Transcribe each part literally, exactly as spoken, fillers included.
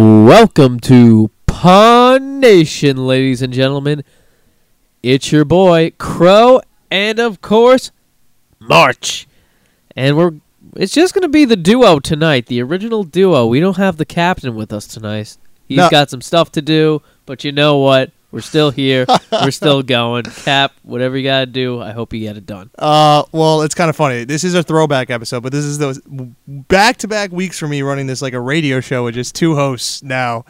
Welcome to Pun Nation, ladies and gentlemen. It's your boy, Crow, and of course, March. And we're it's just going to be the duo tonight, the original duo. We don't have the captain with us tonight. He's no. got some stuff to do, but you know what? We're still here. We're still going. Cap, whatever you got to do, I hope you get it done. Uh, well, it's kind of funny. This is a throwback episode, but this is those back-to-back weeks for me running this like a radio show with just two hosts now.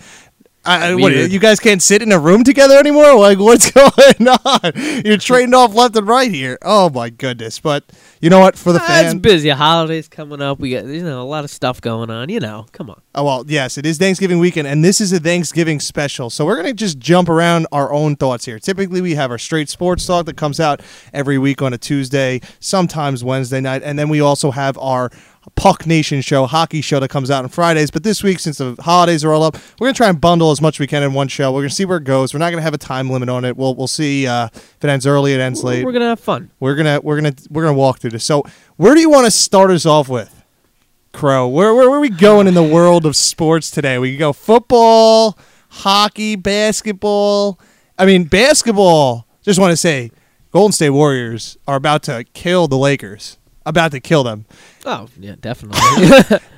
I, what, you guys can't sit in a room together anymore? Like, what's going on? You're trading off left and right here. Oh, my goodness. But you know what? For the ah, fans. It's busy. Holidays coming up. We got you know a lot of stuff going on. You know, come on. Oh, well, yes, it is Thanksgiving weekend, and this is a Thanksgiving special. So we're going to just jump around our own thoughts here. Typically, we have our straight sports talk that comes out every week on a Tuesday, sometimes Wednesday night, and then we also have our Puck Nation show, hockey show that comes out on Fridays. But this week, since the holidays are all up, we're going to try and bundle as much as we can in one show. We're going to see where it goes. We're not going to have a time limit on it. We'll we'll see uh, if it ends early, it ends late. We're going to have fun. We're going to we're going to we're going to walk through this. So, where do you want to start us off with? Crow. Where where, where are we going in the world of sports today? We can go football, hockey, basketball. I mean, basketball. Just want to say Golden State Warriors are about to kill the Lakers. About to kill them. Oh, yeah, definitely.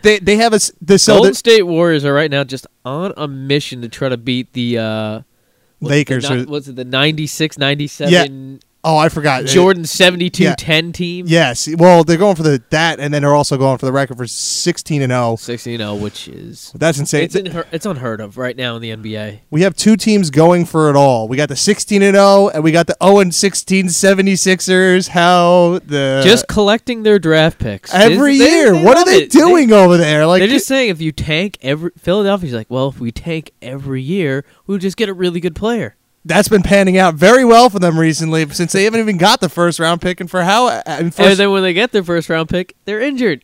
they they have a the so Golden the, State Warriors are right now just on a mission to try to beat the uh, Lakers. The, or, what's it the ninety-six ninety-seven? Yeah. Oh, I forgot. Jordan seventy-two ten yeah. team. Yes. Well, they're going for the that, and then they're also going for the record for sixteen and zero. Sixteen and zero, which is that's insane. It's, in, it's unheard of right now in the N B A. We have two teams going for it all. We got the sixteen and zero, and we got the zero and sixteen seventy-sixers. How the just collecting their draft picks every they, year. They, they what are they it. doing they, over there? Like they're just saying, if you tank every Philadelphia's like, well, if we tank every year, we'll just get a really good player. That's been panning out very well for them recently, since they haven't even got the first round pick, and for how and, first and then when they get their first round pick, they're injured.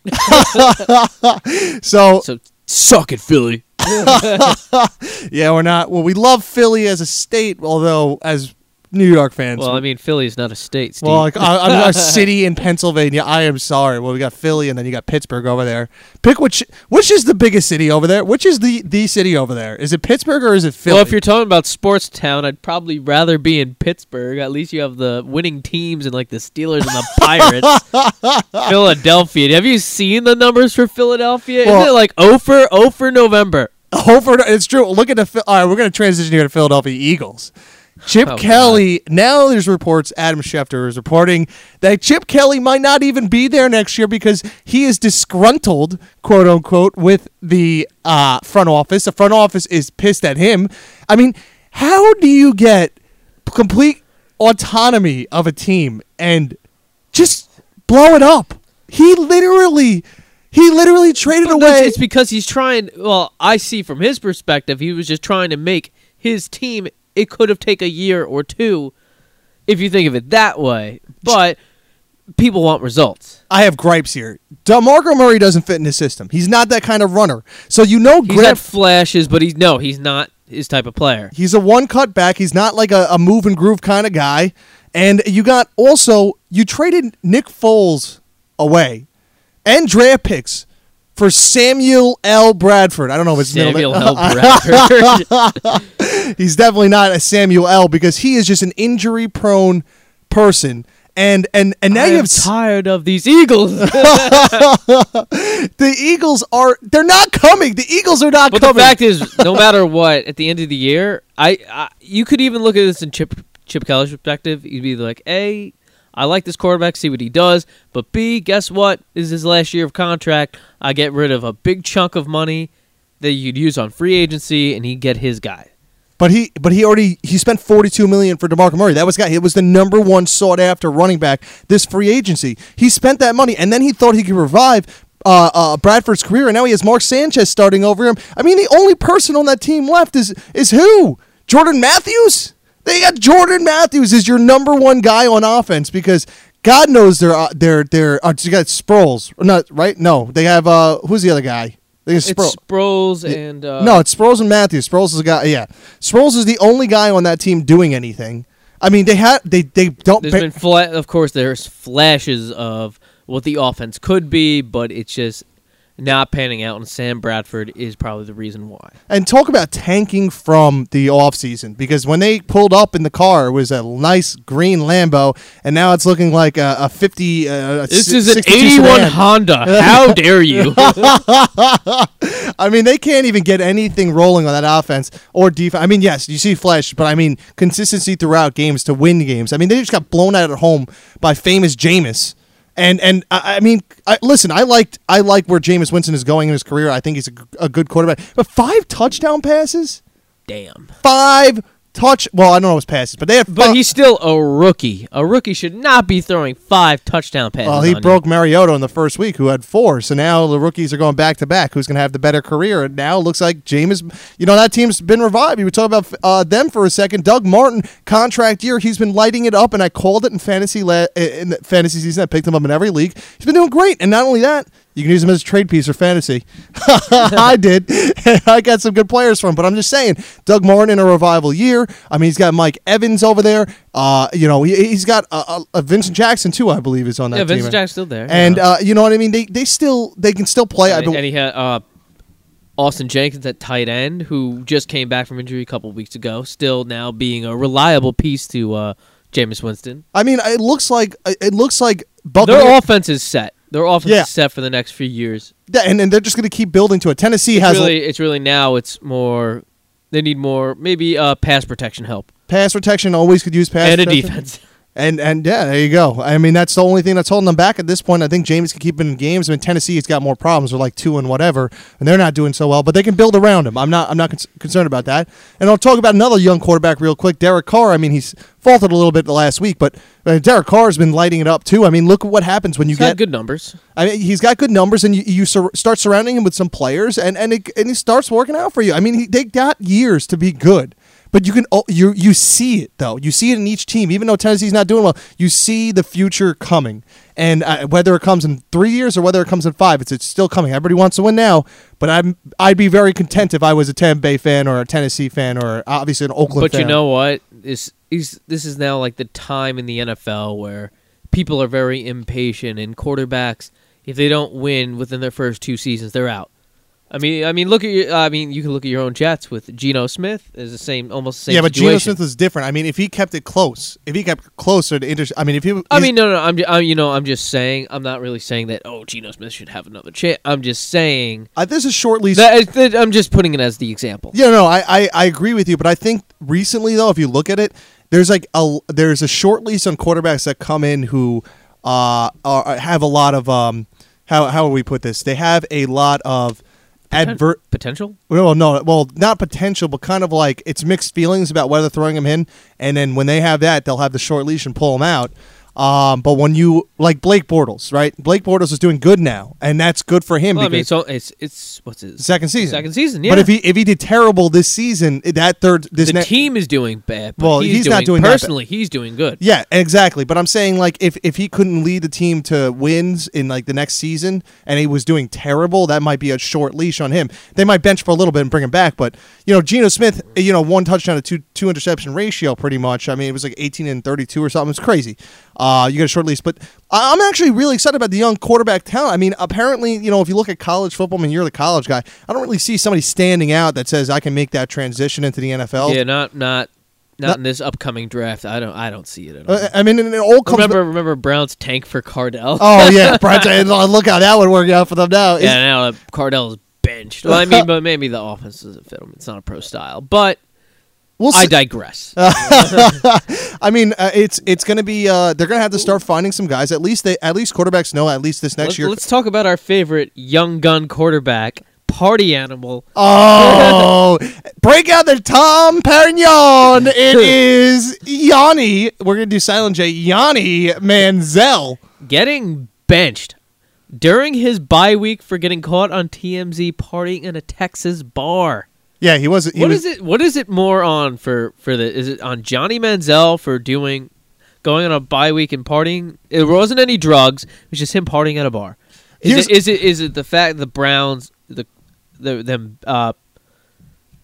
so, so suck it, Philly. yeah, we're not. Well, we love Philly as a state, although as New York fans. Well, I mean, Philly is not a state. Steve. Well, like, I, I'm a city in Pennsylvania. I am sorry. Well, we got Philly, and then you got Pittsburgh over there. Pick which which is the biggest city over there. Which is the, the city over there? Is it Pittsburgh or is it Philly? Well, if you're talking about sports town, I'd probably rather be in Pittsburgh. At least you have the winning teams and like the Steelers and the Pirates. Philadelphia. Have you seen the numbers for Philadelphia? Well, is it like zero for zero for November? zero for it's true. Look at the. All right, we're going to transition here to Philadelphia Eagles. Chip oh, Kelly, God. Now there's reports, Adam Schefter is reporting that Chip Kelly might not even be there next year because he is disgruntled, quote unquote, with the uh, front office. The front office is pissed at him. I mean, how do you get complete autonomy of a team and just blow it up? He literally... He literally traded but away... It's because he's trying... Well, I see from his perspective, he was just trying to make his team... It could have taken a year or two if you think of it that way, but people want results. I have gripes here. DeMarco Murray doesn't fit in his system. He's not that kind of runner. So you know Griff... He's had flashes, but he's no, he's not his type of player. He's a one-cut back. He's not like a, a move and groove kind of guy. And you got also... You traded Nick Foles away and draft picks for Samuel L. Bradford. I don't know if it's Samuel L. Bradford. He's definitely not a Samuel L. because he is just an injury-prone person. And and, and now you're tired of these Eagles. The Eagles are... They're not coming. The Eagles are not but coming. But the fact is, no matter what, at the end of the year, I, I you could even look at this in Chip, Chip Kelly's perspective. You'd be like, A, I like this quarterback, see what he does. But B, guess what? This is his last year of contract. I get rid of a big chunk of money that you'd use on free agency, and he'd get his guy. But he, but he already he spent forty-two million dollars for DeMarco Murray. That was guy. It was the number one sought after running back this free agency. He spent that money, and then he thought he could revive uh, uh, Bradford's career. And now he has Mark Sanchez starting over him. I mean, the only person on that team left is is who? Jordan Matthews. They got Jordan Matthews as your number one guy on offense because God knows they're uh, they're they're uh, you got Sproles not right? No, they have uh, who's the other guy? It's Spro- Sproles and... Uh, no, it's Sproles and Matthews. Sproles is a guy... Yeah. Sproles is the only guy on that team doing anything. I mean, they have... They, they don't... There's pay- been fla- of course, there's flashes of what the offense could be, but it's just... not panning out, and Sam Bradford is probably the reason why. And talk about tanking from the offseason, because when they pulled up in the car, it was a nice green Lambo, and now it's looking like a, a fifty. Uh, this a is an eighty-one Sedan. Honda. How dare you? I mean, they can't even get anything rolling on that offense or defense. I mean, yes, you see flash, but I mean, consistency throughout games to win games. I mean, they just got blown out at home by famous Jameis. And and I mean, I, listen, I liked I like where Jameis Winston is going in his career. I think he's a, a good quarterback. But five touchdown passes? Damn. Five touch. Well, I don't know his passes, but they have. But he's still a rookie. A rookie should not be throwing five touchdown passes. Well, he on broke you. Mariota in the first week, who had four. So now the rookies are going back to back. Who's going to have the better career? And now it looks like Jameis. You know, that team's been revived. We were talking about uh, them for a second. Doug Martin, contract year, he's been lighting it up, and I called it in fantasy la- in the fantasy season. I picked him up in every league. He's been doing great, and not only that, you can use him as a trade piece or fantasy. I did. I got some good players from him, but I'm just saying, Doug Martin in a revival year. I mean, he's got Mike Evans over there. Uh, you know, he, he's got a, a Vincent Jackson too, I believe, is on that yeah, team. Yeah, Vincent Jackson's still there. And yeah. uh, you know what I mean? They they still they can still play. And, I be- and he had uh, Austin Jenkins at tight end, who just came back from injury a couple weeks ago, still now being a reliable piece to uh, Jameis Winston. I mean, it looks like it looks like Buccaneers- their offense is set. Their offense yeah. is set for the next few years. Yeah, and, and they're just going to keep building to it. Tennessee it's has... Really, a, it's really now it's more... They need more, maybe uh, pass protection help. Pass protection, always could use pass and protection. And a defense. And, and yeah, there you go. I mean, that's the only thing that's holding them back at this point. I think Jameis can keep him in games. I mean, Tennessee has got more problems with like two and whatever, and they're not doing so well, but they can build around him. I'm not I'm not con- concerned about that. And I'll talk about another young quarterback real quick, Derek Carr. I mean, he's faltered a little bit the last week, but uh, Derek Carr has been lighting it up too. I mean, look at what happens when you he's get got good numbers. I mean, he's got good numbers, and you, you sur- start surrounding him with some players, and and it, and he starts working out for you. I mean, he, they got years to be good. But you can you you see it, though. You see it in each team. Even though Tennessee's not doing well, you see the future coming. And uh, whether it comes in three years or whether it comes in five, it's it's still coming. Everybody wants to win now, but I'm, I'd be very content if I was a Tampa Bay fan or a Tennessee fan or obviously an Oakland but fan. But you know what? This is, this is now like the time in the N F L where people are very impatient, and quarterbacks, if they don't win within their first two seasons, they're out. I mean, I mean, look at your, I mean, you can look at your own Jets with Geno Smith. Is the same, almost the same. Yeah, but situation. Geno Smith was different. I mean, if he kept it close, if he kept closer to, inter- I mean, if he, I mean, no, no, I'm, I, you know, I'm just saying, I'm not really saying that. Oh, Geno Smith should have another chance. I'm just saying uh, this is short lease. That, that I'm just putting it as the example. Yeah, no, I, I, I agree with you, but I think recently though, if you look at it, there's like a there's a short lease on quarterbacks that come in who uh are, have a lot of um how how would we put this? They have a lot of Adver- potential? Well, no, well, not potential, but kind of like it's mixed feelings about whether throwing him in, and then when they have that, they'll have the short leash and pull him out. Um, but when you like Blake Bortles, right? Blake Bortles is doing good now, and that's good for him. Well, because I mean, so it's it's what's his second season? Second season, yeah. But if he if he did terrible this season, that third this the ne- team is doing bad. But well, he's, he's doing, not doing personally. That he's doing good. Yeah, exactly. But I'm saying like if if he couldn't lead the team to wins in like the next season, and he was doing terrible, that might be a short leash on him. They might bench for a little bit and bring him back. But you know, Geno Smith, you know, one touchdown to two two interception ratio, pretty much. I mean, it was like eighteen and thirty-two or something. It's crazy. Uh, you got a short lease, but I'm actually really excited about the young quarterback talent. I mean, apparently, you know, if you look at college football, I mean, you're the college guy. I don't really see somebody standing out that says I can make that transition into the N F L. Yeah, not not not, not in this upcoming draft. I don't I don't see it at all. Uh, I mean, and it all comes remember th- remember Brown's tank for Cardell. Oh yeah, Brown's, look how that would work out for them now. It's, yeah, now that Cardell's benched. Well, I mean, but maybe the offense doesn't fit him. It's not a pro style, but. We'll I digress. I mean, uh, it's it's going to be uh, they're going to have to start finding some guys. At least they at least quarterbacks know at least this next let's, year. Let's talk about our favorite young gun quarterback, party animal. Oh, break out the Tom Perignon. It is Yanni. We're going to do Silent J. Yanni Manziel getting benched during his bye week for getting caught on T M Z partying in a Texas bar. Yeah, he wasn't. He what was, is it? What is it more on for, for the? Is it on Johnny Manziel for doing, going on a bye week and partying? It wasn't any drugs. It was just him partying at a bar. Is it, is it? Is it the fact the Browns the, the them uh,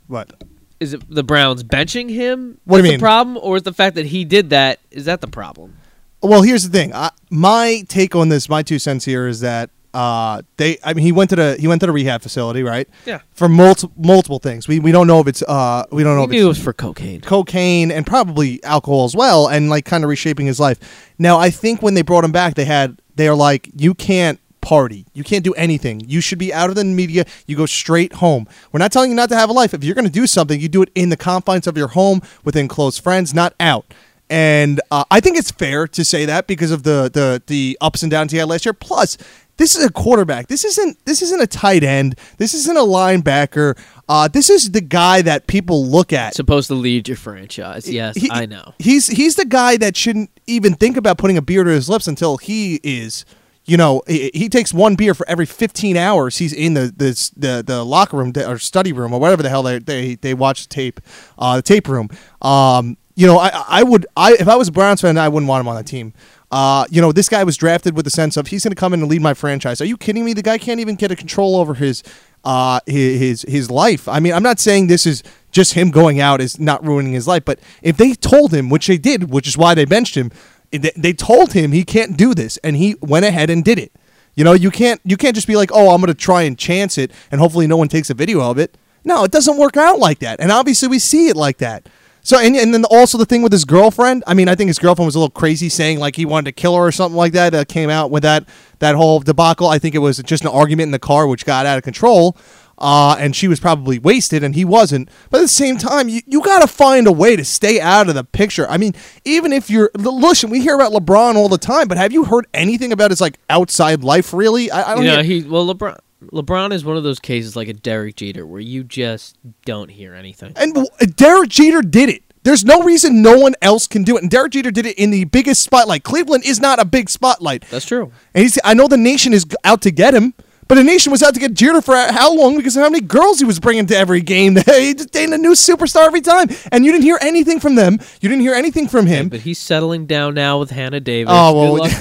what? Is it the Browns benching him? What do you mean? The problem, or is the fact that he did that? Is that the problem? Well, here's the thing. I, my take on this, my two cents here is that Uh, they, I mean, he went to the he went to the rehab facility, right? Yeah. For multiple multiple things. We we don't know if it's uh we don't know. We if knew it's it was for cocaine, cocaine, and probably alcohol as well, and like kind of reshaping his life. Now, I think when they brought him back, they had they are like, you can't party, you can't do anything. You should be out of the media. You go straight home. We're not telling you not to have a life. If you're going to do something, you do it in the confines of your home, within close friends, not out. And uh, I think it's fair to say that because of the the the ups and downs he had last year. Plus, this is a quarterback. This isn't this isn't a tight end. This isn't a linebacker. Uh, this is the guy that people look at. Supposed to lead your franchise. Yes, he, I know. He's he's the guy that shouldn't even think about putting a beer to his lips until he is, you know, he, he takes one beer for every fifteen hours he's in the the the, the locker room or study room or whatever the hell they they, they watch the tape, uh, the tape room. Um, you know, I I would I if I was a Browns fan, I wouldn't want him on that team. Uh, you know, this guy was drafted with the sense of he's going to come in and lead my franchise. Are you kidding me? The guy can't even get a control over his, uh, his, his life. I mean, I'm not saying this is just him going out is not ruining his life, but if they told him, which they did, which is why they benched him, they told him he can't do this, and he went ahead and did it. You know, you can't, you can't just be like, oh, I'm going to try and chance it, and hopefully no one takes a video of it. No, it doesn't work out like that, and obviously we see it like that. So and and then also the thing with his girlfriend. I mean, I think his girlfriend was a little crazy, saying like he wanted to kill her or something like that. That came out with that that whole debacle. I think it was just an argument in the car, which got out of control, uh, and she was probably wasted, and he wasn't. But at the same time, you you got to find a way to stay out of the picture. I mean, even if you're listen, we hear about LeBron all the time, but have you heard anything about his like outside life? Really, I, I don't. Yeah, he well LeBron. LeBron is one of those cases like a Derek Jeter where you just don't hear anything. And Derek Jeter did it. There's no reason no one else can do it. And Derek Jeter did it in the biggest spotlight. Cleveland is not a big spotlight. That's true. And he's, I know the nation is out to get him, but the nation was out to get Jeter for how long? Because of how many girls he was bringing to every game. He just dated a new superstar every time. And you didn't hear anything from them. You didn't hear anything from him. Yeah, but he's settling down now with Hannah Davis. Oh, well. Good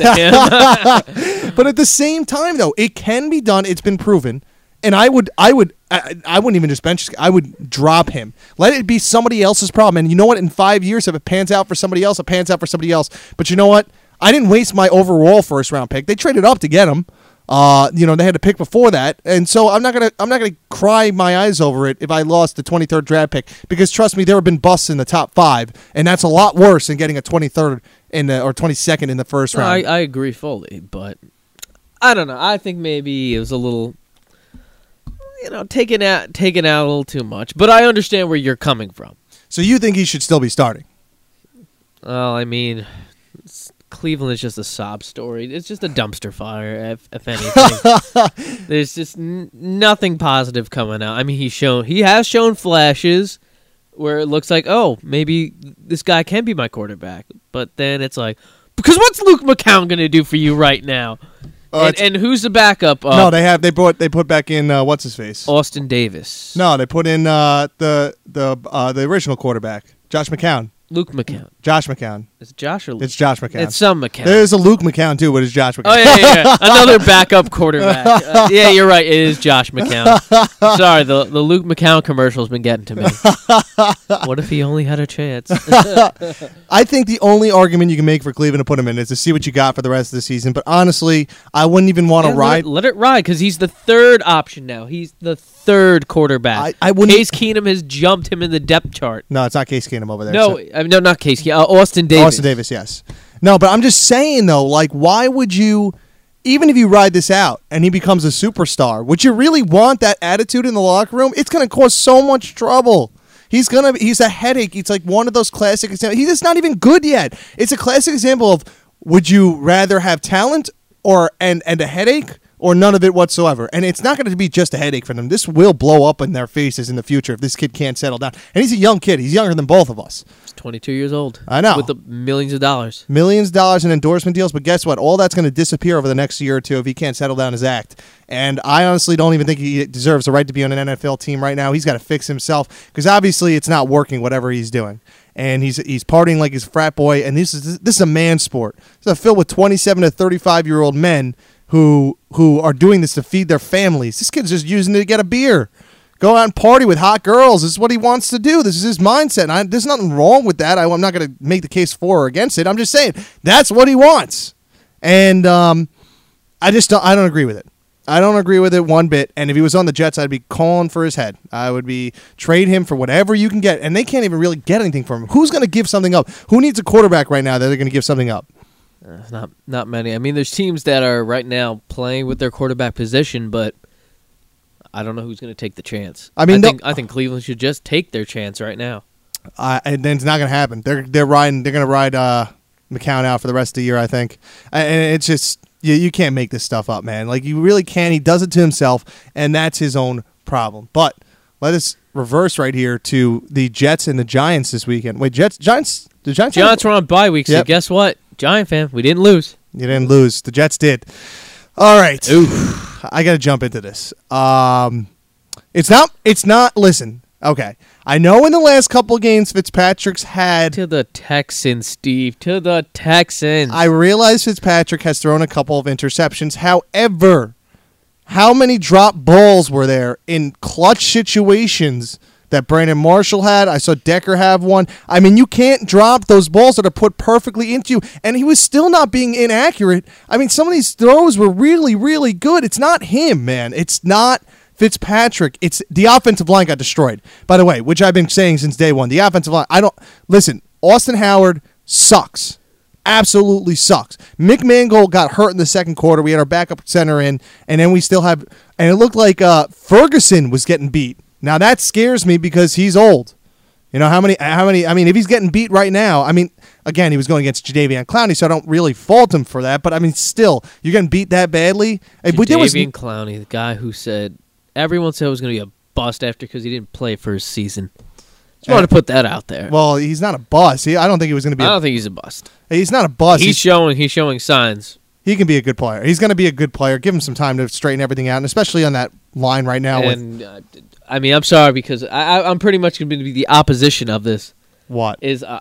luck to him. But at the same time, though, it can be done. It's been proven, and I would, I would, I, I wouldn't even just bench. I would drop him. Let it be somebody else's problem. And you know what? In five years, if it pans out for somebody else, it pans out for somebody else. But you know what? I didn't waste my overall first round pick. They traded up to get him. Uh, you know, they had a pick before that, and so I'm not gonna, I'm not gonna cry my eyes over it if I lost the twenty-third draft pick because trust me, there have been busts in the top five, and that's a lot worse than getting a twenty-third in the, or twenty-second in the first round. I, I agree fully, but. I don't know. I think maybe it was a little, you know, taken out, taken out a little too much. But I understand where you're coming from. So you think he should still be starting? Well, I mean, Cleveland is just a sob story. It's just a dumpster fire, if, if anything. There's just n- nothing positive coming out. I mean, he's shown, he has shown flashes where it looks like, oh, maybe this guy can be my quarterback. But then it's like, because what's Luke McCown going to do for you right now? Uh, and, and who's the backup? Uh, no, they have they brought they put back in uh, what's his face? Austin Davis. No, they put in uh, the the uh, the original quarterback, Josh McCown. Luke McCown. Josh McCown. It's Josh or Luke? It's Josh McCown. It's some McCown. There's a Luke McCown too, but it's Josh McCown. Oh yeah, yeah, yeah. Another backup quarterback. Uh, yeah, you're right. It is Josh McCown. Sorry, the the Luke McCown commercial's been getting to me. What if he only had a chance? I think the only argument you can make for Cleveland to put him in is to see what you got for the rest of the season. But honestly, I wouldn't even want to yeah, ride. Let it, let it ride because he's the third option now. He's the third quarterback. I, I wouldn't. Case Keenum has jumped him in the depth chart. No, it's not Case Keenum over there. No, so. I mean, no, not Case Keenum. Uh, Austin Davis. Austin Davis, yes. No, but I'm just saying, though, like, why would you, even if you ride this out and he becomes a superstar, would you really want that attitude in the locker room? It's going to cause so much trouble. He's going to, he's a headache. It's like one of those classic examples. He's just not even good yet. It's a classic example of would you rather have talent or and, and a headache or none of it whatsoever? And it's not going to be just a headache for them. This will blow up in their faces in the future if this kid can't settle down. And he's a young kid. He's younger than both of us. twenty-two years old. I know. With the millions of dollars. Millions of dollars in endorsement deals, but guess what? All that's going to disappear over the next year or two if he can't settle down his act. And I honestly don't even think he deserves the right to be on an N F L team right now. He's got to fix himself because obviously it's not working, whatever he's doing. And he's he's partying like he's a frat boy, and this is this is a man sport. It's filled with twenty-seven to thirty-five-year-old men who who are doing this to feed their families. This kid's just using it to get a beer. Go out and party with hot girls. This is what he wants to do. This is his mindset. And I, there's nothing wrong with that. I, I'm not going to make the case for or against it. I'm just saying that's what he wants. And um, I just don't, I don't agree with it. I don't agree with it one bit. And if he was on the Jets, I'd be calling for his head. I would be trade him for whatever you can get. And they can't even really get anything from him. Who's going to give something up? Who needs a quarterback right now that they're going to give something up? Uh, not not many. I mean, there's teams that are right now playing with their quarterback position, but I don't know who's going to take the chance. I mean, I think, I think Cleveland should just take their chance right now. Uh, and then it's not going to happen. They're they're riding. They're going to ride uh, McCown out for the rest of the year, I think. And it's just. You, you can't make this stuff up, man. Like, you really can. He does it to himself, and that's his own problem. But let us reverse right here to the Jets and the Giants this weekend. Wait, Jets, Giants? The Giants, Giants were on bye week, yep. So guess what? Giant fan, we didn't lose. You didn't lose. The Jets did. All right. Oof. I got to jump into this. Um, it's not, it's not, listen, okay. I know in the last couple of games, Fitzpatrick's had... To the Texans, Steve. To the Texans. I realize Fitzpatrick has thrown a couple of interceptions. However, how many drop balls were there in clutch situations that Brandon Marshall had? I saw Decker have one. I mean, you can't drop those balls that are put perfectly into you. And he was still not being inaccurate. I mean, some of these throws were really, really good. It's not him, man. It's not... Fitzpatrick, it's the offensive line got destroyed, by the way, which I've been saying since day one. The offensive line, I don't, listen, Austin Howard sucks. Absolutely sucks. Mick Mangold got hurt in the second quarter. We had our backup center in, and then we still have, and it looked like uh, Ferguson was getting beat. Now that scares me because he's old. You know, how many, how many, I mean, if he's getting beat right now, I mean, again, he was going against Jadeveon Clowney, so I don't really fault him for that, but I mean, still, you're getting beat that badly. Jadeveon Clowney, the guy who said, everyone said it was going to be a bust after because he didn't play for his season. Just wanted to put that out there. Well, he's not a bust. He, I don't think he was going to be. I don't a, think he's a bust. He's not a bust. He's, he's showing. He's showing signs. He can be a good player. He's going to be a good player. Give him some time to straighten everything out, and especially on that line right now. And with, uh, I mean, I'm sorry because I, I'm pretty much going to be the opposition of this. What is? Uh,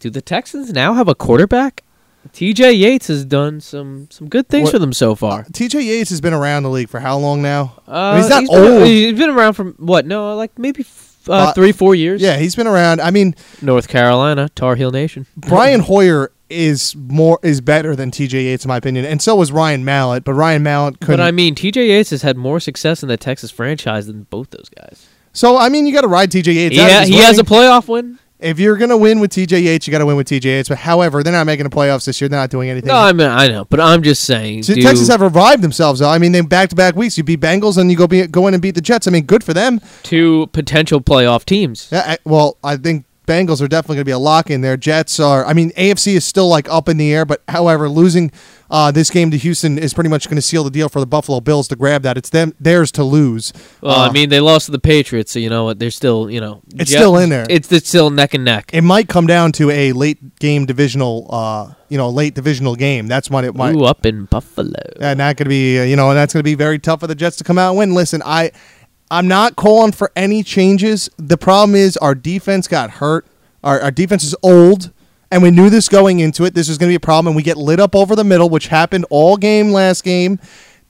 do the Texans now have a quarterback? T J Yates has done some, some good things what, for them so far. Uh, T J Yates has been around the league for how long now? Uh, I mean, he's not he's old. Been, he's been around for, what, no, like maybe f- uh, uh, three, four years? Yeah, he's been around. I mean... North Carolina, Tar Heel Nation. Brian Hoyer is more is better than T J Yates, in my opinion, and so was Ryan Mallett, but Ryan Mallett couldn't... But, I mean, T J Yates has had more success in the Texas franchise than both those guys. So, I mean, you got to ride T J Yates. Yeah, he, ha- he has a playoff win. If you're going to win with T J Yates, you got to win with T J Yates. But however, they're not making the playoffs this year. They're not doing anything. No, I mean, I know. But I'm just saying. So Texans have revived themselves, though. I mean, they back-to-back weeks. You beat Bengals, and you go, be, go in and beat the Jets. I mean, good for them. Two potential playoff teams. Yeah, I, well, I think Bengals are definitely going to be a lock in there. Jets are. I mean, A F C is still, like, up in the air. But however, losing uh, this game to Houston is pretty much going to seal the deal for the Buffalo Bills to grab that. It's them theirs to lose. Well, uh, I mean, they lost to the Patriots, so you know what? They're still, you know, it's Jets, still in there. It's, it's still neck and neck. It might come down to a late game divisional, uh, you know, late divisional game. That's when it might. Ooh, up in Buffalo. And that could be, you know, and that's going to be very tough for the Jets to come out and win. Listen, I, I'm not calling for any changes. The problem is our defense got hurt. Our, our defense is old. And we knew this going into it. This was going to be a problem. And we get lit up over the middle, which happened all game last game.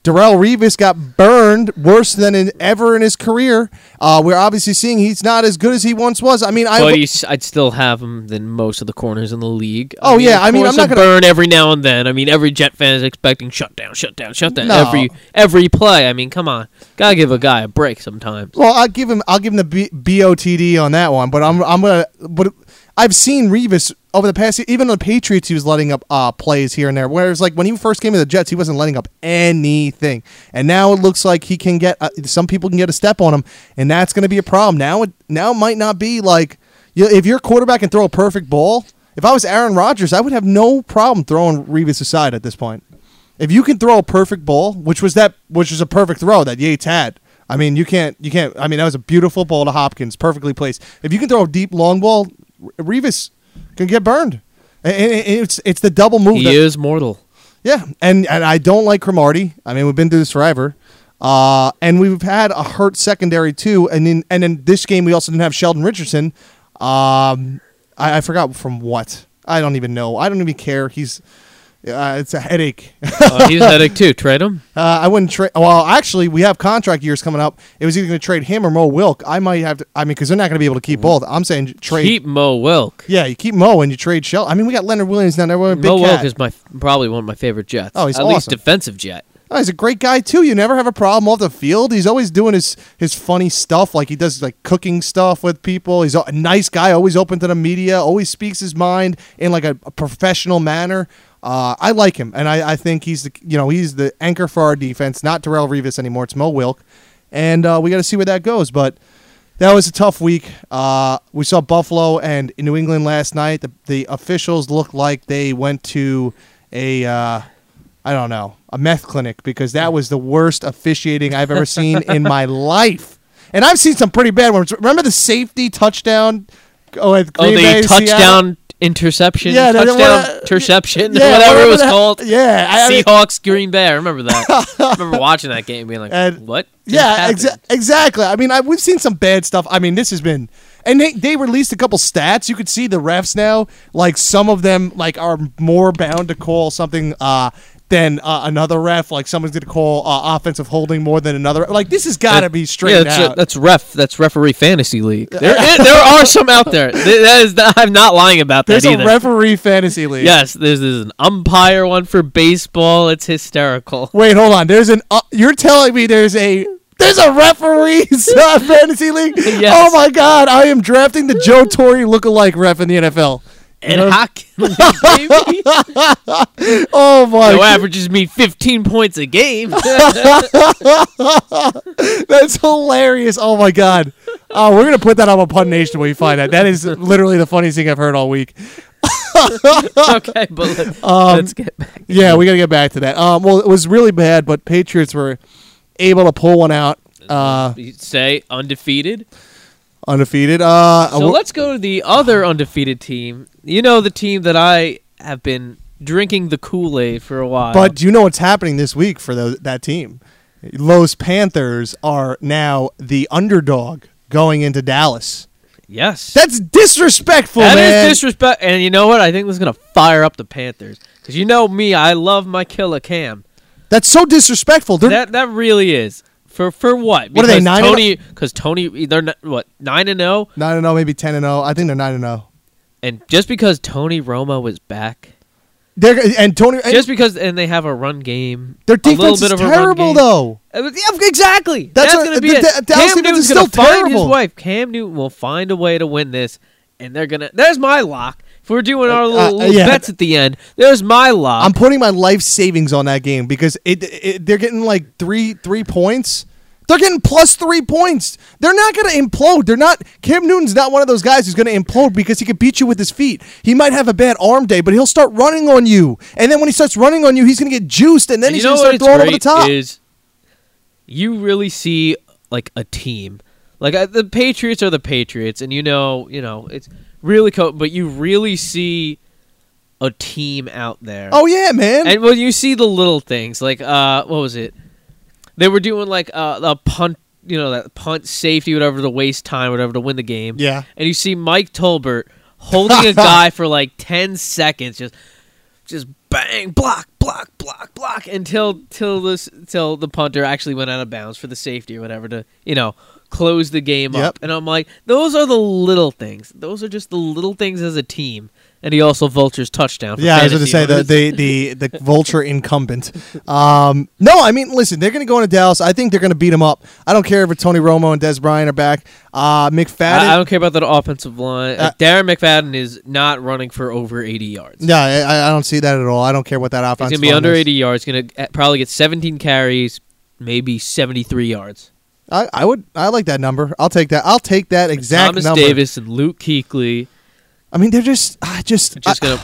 Darrell Revis got burned worse than in, ever in his career. Uh, we're obviously seeing he's not as good as he once was. I mean, I but he's, I'd still have him than most of the corners in the league. I oh mean, yeah, I mean, I'm not gonna burn every now and then. I mean, every Jet fan is expecting shutdown, shutdown, shutdown. No. Every every play. I mean, come on, gotta give a guy a break sometimes. Well, I'll give him, I'll give him the B- BOTD on that one. But I'm, I'm gonna, but I've seen Revis. Over the past, even the Patriots, he was letting up uh, plays here and there. Whereas, like, when he first came to the Jets, he wasn't letting up anything. And now it looks like he can get, uh, some people can get a step on him, and that's going to be a problem. Now it, now it might not be like, you know, if your quarterback can throw a perfect ball, if I was Aaron Rodgers, I would have no problem throwing Revis aside at this point. If you can throw a perfect ball, which was that, which was a perfect throw that Yates had. I mean, you can't, you can't, I mean, that was a beautiful ball to Hopkins, perfectly placed. If you can throw a deep, long ball, Revis can get burned. And it's it's the double move. He that, is mortal. Yeah, and, and I don't like Cromartie. I mean, we've been through this forever. Uh, and we've had a hurt secondary, too. And in and in this game, we also didn't have Sheldon Richardson. Um, I, I forgot from what. I don't even know. I don't even care. He's uh, it's a headache. uh, he's a headache, too. Trade him? Uh, I wouldn't trade. Well, actually, we have contract years coming up. It was either going to trade him or Mo Wilk. I might have to. I mean, because they're not going to be able to keep both. I'm saying trade. Keep Mo Wilk. Yeah, you keep Mo and you trade Shell. I mean, we got Leonard Williams down there. We're a big Mo cat. Wilk is my probably one of my favorite Jets. Oh, he's At awesome. Least defensive Jet. Oh, he's a great guy, too. You never have a problem off the field. He's always doing his, his funny stuff. Like, he does, like, cooking stuff with people. He's a nice guy, always open to the media, always speaks his mind in, like, a, a professional manner. Uh, I like him, and I, I think he's the, you know, he's the anchor for our defense, not Darrell Revis anymore. It's Mo Wilk, and uh, we got to see where that goes, but that was a tough week. Uh, we saw Buffalo and New England last night. The, the officials looked like they went to a... Uh, I don't know, a meth clinic, because that was the worst officiating I've ever seen in my life. And I've seen some pretty bad ones. Remember the safety touchdown? Oh, at Green oh the Bay, touchdown Seattle? Interception? Yeah, touchdown wanna, interception, yeah, whatever it was that, called. Yeah. I, Seahawks, I mean, Green Bay, I remember that. I remember watching that game being like, and, what? Yeah, exa- exactly. I mean, I, we've seen some bad stuff. I mean, this has been... And they, they released a couple stats. You could see the refs now, like some of them like are more bound to call something... Uh, Then uh, another ref, like someone's going to call uh, offensive holding more than another. Like, this has got to be straightened yeah, that's, out. A, that's ref. That's referee fantasy league. There, is, there are some out there. That is, I'm not lying about that. There's either. There's a referee fantasy league. Yes, there's, there's an umpire one for baseball. It's hysterical. Wait, hold on. There's an. Uh, you're telling me there's a. There's a referee's uh, fantasy league. Yes. Oh my God! I am drafting the Joe Torre lookalike ref in the N F L. And hockey, baby. Oh my! So averages me fifteen points a game. That's hilarious! Oh my God! Oh, we're gonna put that on a Pun Nation when we find that. That is literally the funniest thing I've heard all week. Okay, but let's, um, let's get back. Yeah, we gotta get back to that. Um, well, it was really bad, but Patriots were able to pull one out. Uh, you say undefeated. Undefeated. Uh, so let's go to the other undefeated team. You know, the team that I have been drinking the Kool-Aid for a while. But do you know what's happening this week for the, that team? Los Panthers are now the underdog going into Dallas. Yes. That's disrespectful, that man. That is disrespect. And you know what? I think this is going to fire up the Panthers. Because you know me, I love my killer Cam. That's so disrespectful. They're- that That really is. For for what? Because what are they, nine? Tony, because Tony, they're not, what, nine and zero? Nine and zero, maybe ten and zero. I think they're nine and zero. And just because Tony Romo was back, they're and Tony and just because and they have a run game. Their defense is terrible, though. Yeah, exactly. That's, That's going to be the, it. The, Cam Newton's going to find terrible. His wife. Cam Newton will find a way to win this, and they're gonna. There's my lock. If we're doing our little, uh, little yeah. bets at the end, there's my lock. I'm putting my life savings on that game because it, it they're getting like three three points. They're getting plus three points. They're not going to implode. They're not. Cam Newton's not one of those guys who's going to implode because he could beat you with his feet. He might have a bad arm day, but he'll start running on you. And then when he starts running on you, he's going to get juiced, and then and he's going to start throwing over the top. Is you really see like a team, like I, the Patriots are the Patriots, and you know, you know it's. Really cool, but you really see a team out there. Oh yeah, man! And well, you see the little things like uh, what was it? They were doing like uh, a punt, you know, that punt safety, whatever, to waste time, whatever, to win the game. Yeah. And you see Mike Tolbert holding a guy for like ten seconds, just, just bang, block, block, block, block, until till this till the punter actually went out of bounds for the safety or whatever to you know. Close the game yep. up, and I'm like, those are the little things. Those are just the little things as a team. And he also vultures touchdown. For yeah, I was going to say the, the the the vulture incumbent. Um, no, I mean, listen, they're going to go into Dallas. I think they're going to beat them up. I don't care if Tony Romo and Des Bryant are back. Uh, McFadden. I, I don't care about that offensive line. Uh, Darren McFadden is not running for over eighty yards. No, I, I don't see that at all. I don't care what that offensive line is. He's going to be under eighty yards. Going to probably get seventeen carries, maybe seventy-three yards. I, I would I like that number. I'll take that. I'll take that exact Thomas number. Thomas Davis and Luke Kuechly. I mean, they're just I just they're just going to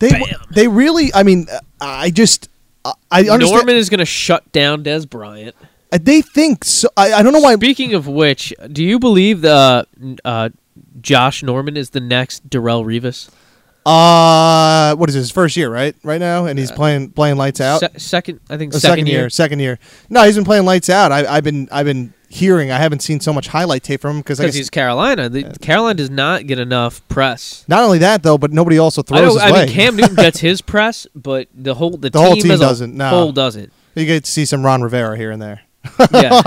They bam. they really I mean, I just I, I Norman understand. Norman is going to shut down Des Bryant. They think so. I, I don't know why. Speaking of which, do you believe the uh, Josh Norman is the next Darrell Revis? Uh, what is this, his first year, right? Right now, and he's uh, playing playing lights out. Se- second, I think oh, second, second year. year, second year. No, he's been playing lights out. I, I've been I've been hearing. I haven't seen so much highlight tape from him because he's Carolina. The, uh, Carolina does not get enough press. Not only that though, but nobody also throws. I, his I way. mean, Cam Newton gets his press, but the whole the, the team, whole team doesn't. No, whole doesn't. You get to see some Ron Rivera here and there. Yeah.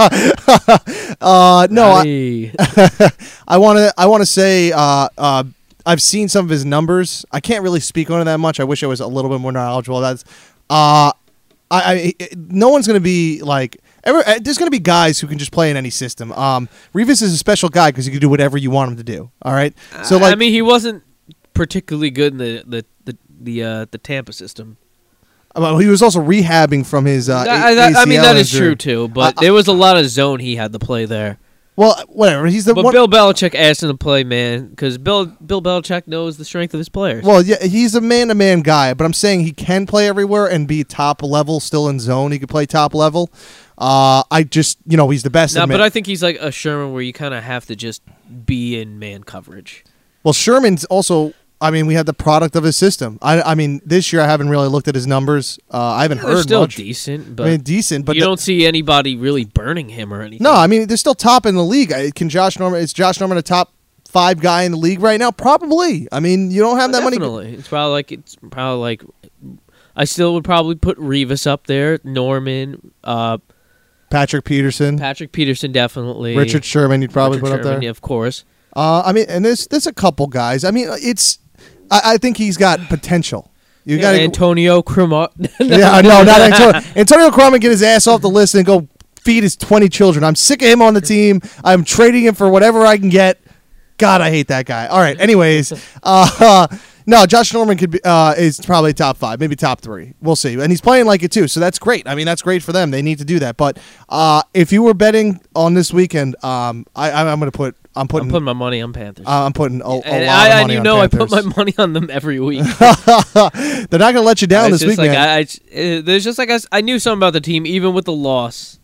uh, no, hey. I, I want to I want to say uh uh. I've seen some of his numbers. I can't really speak on it that much. I wish I was a little bit more knowledgeable. That's, uh, I, I no one's going to be like every, there's going to be guys who can just play in any system. Um, Revis is a special guy because he can do whatever you want him to do. All right, so like I mean, he wasn't particularly good in the the the the, uh, the Tampa system. Well, he was also rehabbing from his. Uh, I, I, A C L I mean, that is true too, but I, I, there was a lot of zone he had to play there. Well, whatever. He's the. But one- Bill Belichick asked him to play man because Bill Bill Belichick knows the strength of his players. Well, yeah, he's a man-to-man guy, but I'm saying he can play everywhere and be top level, still in zone. He could play top level. Uh, I just, you know, he's the best. No, nah, but I think he's like a Sherman, where you kind of have to just be in man coverage. Well, Sherman's also. I mean, we had the product of his system. I, I mean, this year I haven't really looked at his numbers. Uh, I haven't yeah, heard much. They're still decent, but I mean, decent, but you the, don't see anybody really burning him or anything. No, I mean, they're still top in the league. I, can Josh Norman? Is Josh Norman a top five guy in the league right now? Probably. I mean, you don't have that Definitely. many. It's probably like it's probably like I still would probably put Revis up there, Norman, uh, Patrick Peterson, Patrick Peterson definitely, Richard Sherman. You'd probably Richard put Sherman, up there, of course. Uh, I mean, and there's there's a couple guys. I mean, it's. I think he's got potential. You yeah, got Antonio Cromartie. no, yeah, no, not Antonio. Antonio Cromartie get his ass off the list and go feed his twenty children. I'm sick of him on the team. I'm trading him for whatever I can get. God, I hate that guy. All right. Anyways, uh, no, Josh Norman could be uh, is probably top five, maybe top three. We'll see. And he's playing like it too, so that's great. I mean, that's great for them. They need to do that. But uh, if you were betting on this weekend, um, I, I'm going to put. I'm putting, I'm putting my money on Panthers. Uh, I'm putting a, a and lot I, of money on Panthers. You know I put my money on them every week. They're not going to let you down this week, like, man. I, I, there's just like I, I knew something about the team, even with the loss.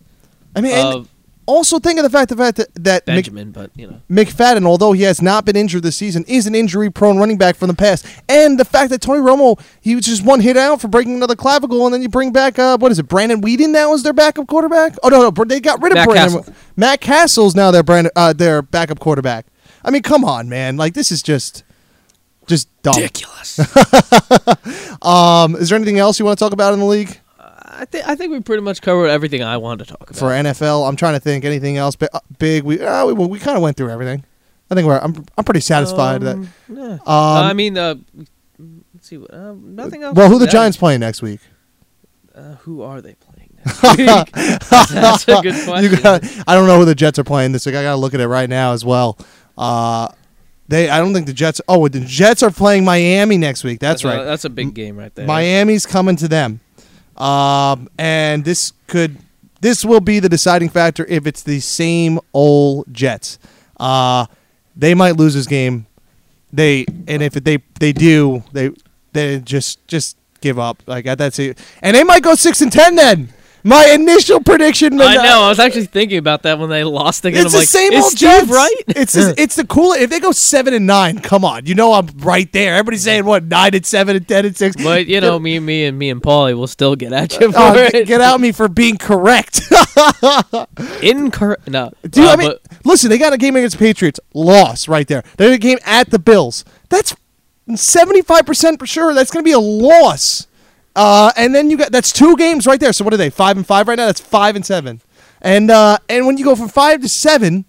I mean, of, and also think of the fact, the fact that, that Benjamin, Mc, but, you know. McFadden, although he has not been injured this season, is an injury-prone running back from the past. And the fact that Tony Romo, he was just one hit out for breaking another clavicle, and then you bring back, uh, what is it, Brandon Weeden now is their backup quarterback? Oh, no, no, they got rid of Matt Brandon. Castle. Matt Castle's now their brand, uh, their backup quarterback. I mean, come on, man. Like, this is just just dumb. Ridiculous. um, is there anything else you want to talk about in the league? I think I think we pretty much covered everything I wanted to talk about. For N F L, I'm trying to think anything else big. We uh, we, we kind of went through everything. I think we're I'm I'm pretty satisfied um, that. Yeah. Um, uh, I mean, uh, let's see, uh, nothing else. Well, who the that. Giants playing next week? Uh, who are they playing next week? That's a good question. You gotta, I don't know who the Jets are playing this week. I got to look at it right now as well. Uh, they I don't think the Jets. Oh, the Jets are playing Miami next week. That's, that's right. A, that's a big game right there. Miami's coming to them. Um, and this could, this will be the deciding factor if it's the same old Jets. Uh, they might lose this game. They and if they they do, they they just just give up. Like at that, and they might go six and ten then. My initial prediction. I know. I was actually thinking about that when they lost again. It's I'm the like, same old Jets, right? It's just, it's the coolest. If they go seven and nine, come on, you know I'm right there. Everybody's saying what nine and seven and ten and six. But you know, me, me, and me and Paulie will still get at you for uh, it. Get at me for being correct. Incorrect. No, dude. Uh, I mean, but- listen. They got a game against the Patriots, loss right there. They're a game at the Bills. That's seventy-five percent for sure. That's going to be a loss. Uh, and then you got that's two games right there. So what are they? Five and five right now. That's five and seven. And uh, and when you go from five to seven,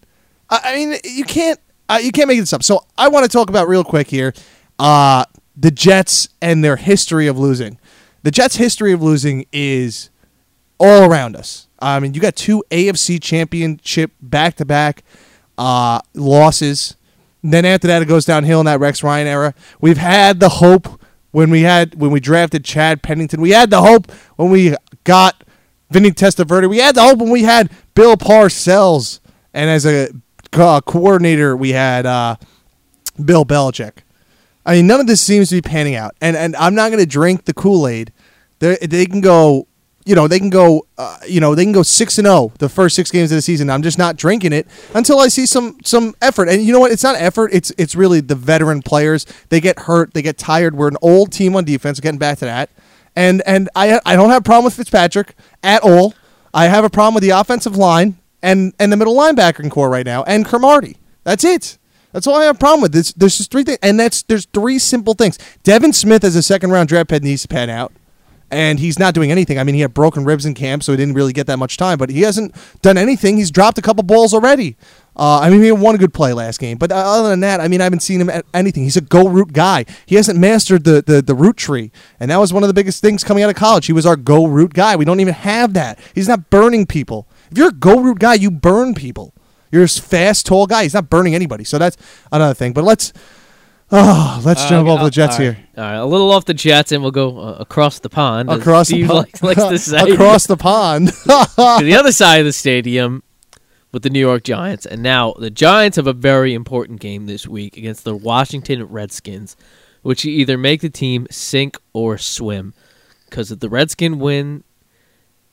I mean you can't uh, you can't make this up. So I want to talk about real quick here uh, the Jets and their history of losing. The Jets' history of losing is all around us. I mean you got two A F C championship back to back losses. And then after that it goes downhill in that Rex Ryan era. We've had the hope. When we had when we drafted Chad Pennington, we had the hope when we got Vinny Testaverde. We had the hope when we had Bill Parcells, and as a uh, coordinator, we had uh, Bill Belichick. I mean, none of this seems to be panning out, and and I'm not going to drink the Kool-Aid. They they can go, you know, they can go, uh, you know, they can go six and zero the first six games of the season. I'm just not drinking it until I see some some effort. And you know what? It's not effort. It's it's really the veteran players. They get hurt. They get tired. We're an old team on defense. Getting back to that. And and I I don't have a problem with Fitzpatrick at all. I have a problem with the offensive line and and the middle linebacker core right now and Cromartie. That's it. That's all I have a problem with. There's, there's just three things, and that's there's three simple things. Devin Smith as a second round draft pick needs to pan out. And he's not doing anything. I mean, he had broken ribs in camp, so he didn't really get that much time. But he hasn't done anything. He's dropped a couple balls already. Uh, I mean, he had one good play last game, but other than that, I mean, I haven't seen him at anything. He's a go route guy. He hasn't mastered the, the the route tree, and that was one of the biggest things coming out of college. He was our go route guy. We don't even have that. He's not burning people. If you're a go route guy, you burn people. You're a fast, tall guy. He's not burning anybody. So that's another thing. But let's oh, let's jump uh, off uh, the Jets all right. here. All right, a little off the Jets, and we'll go uh, across the pond. Across the pond. Likes, likes to say. Across the pond. To the other side of the stadium. With the New York Giants. And now the Giants have a very important game this week against the Washington Redskins, which either make the team sink or swim. Because if the Redskins win,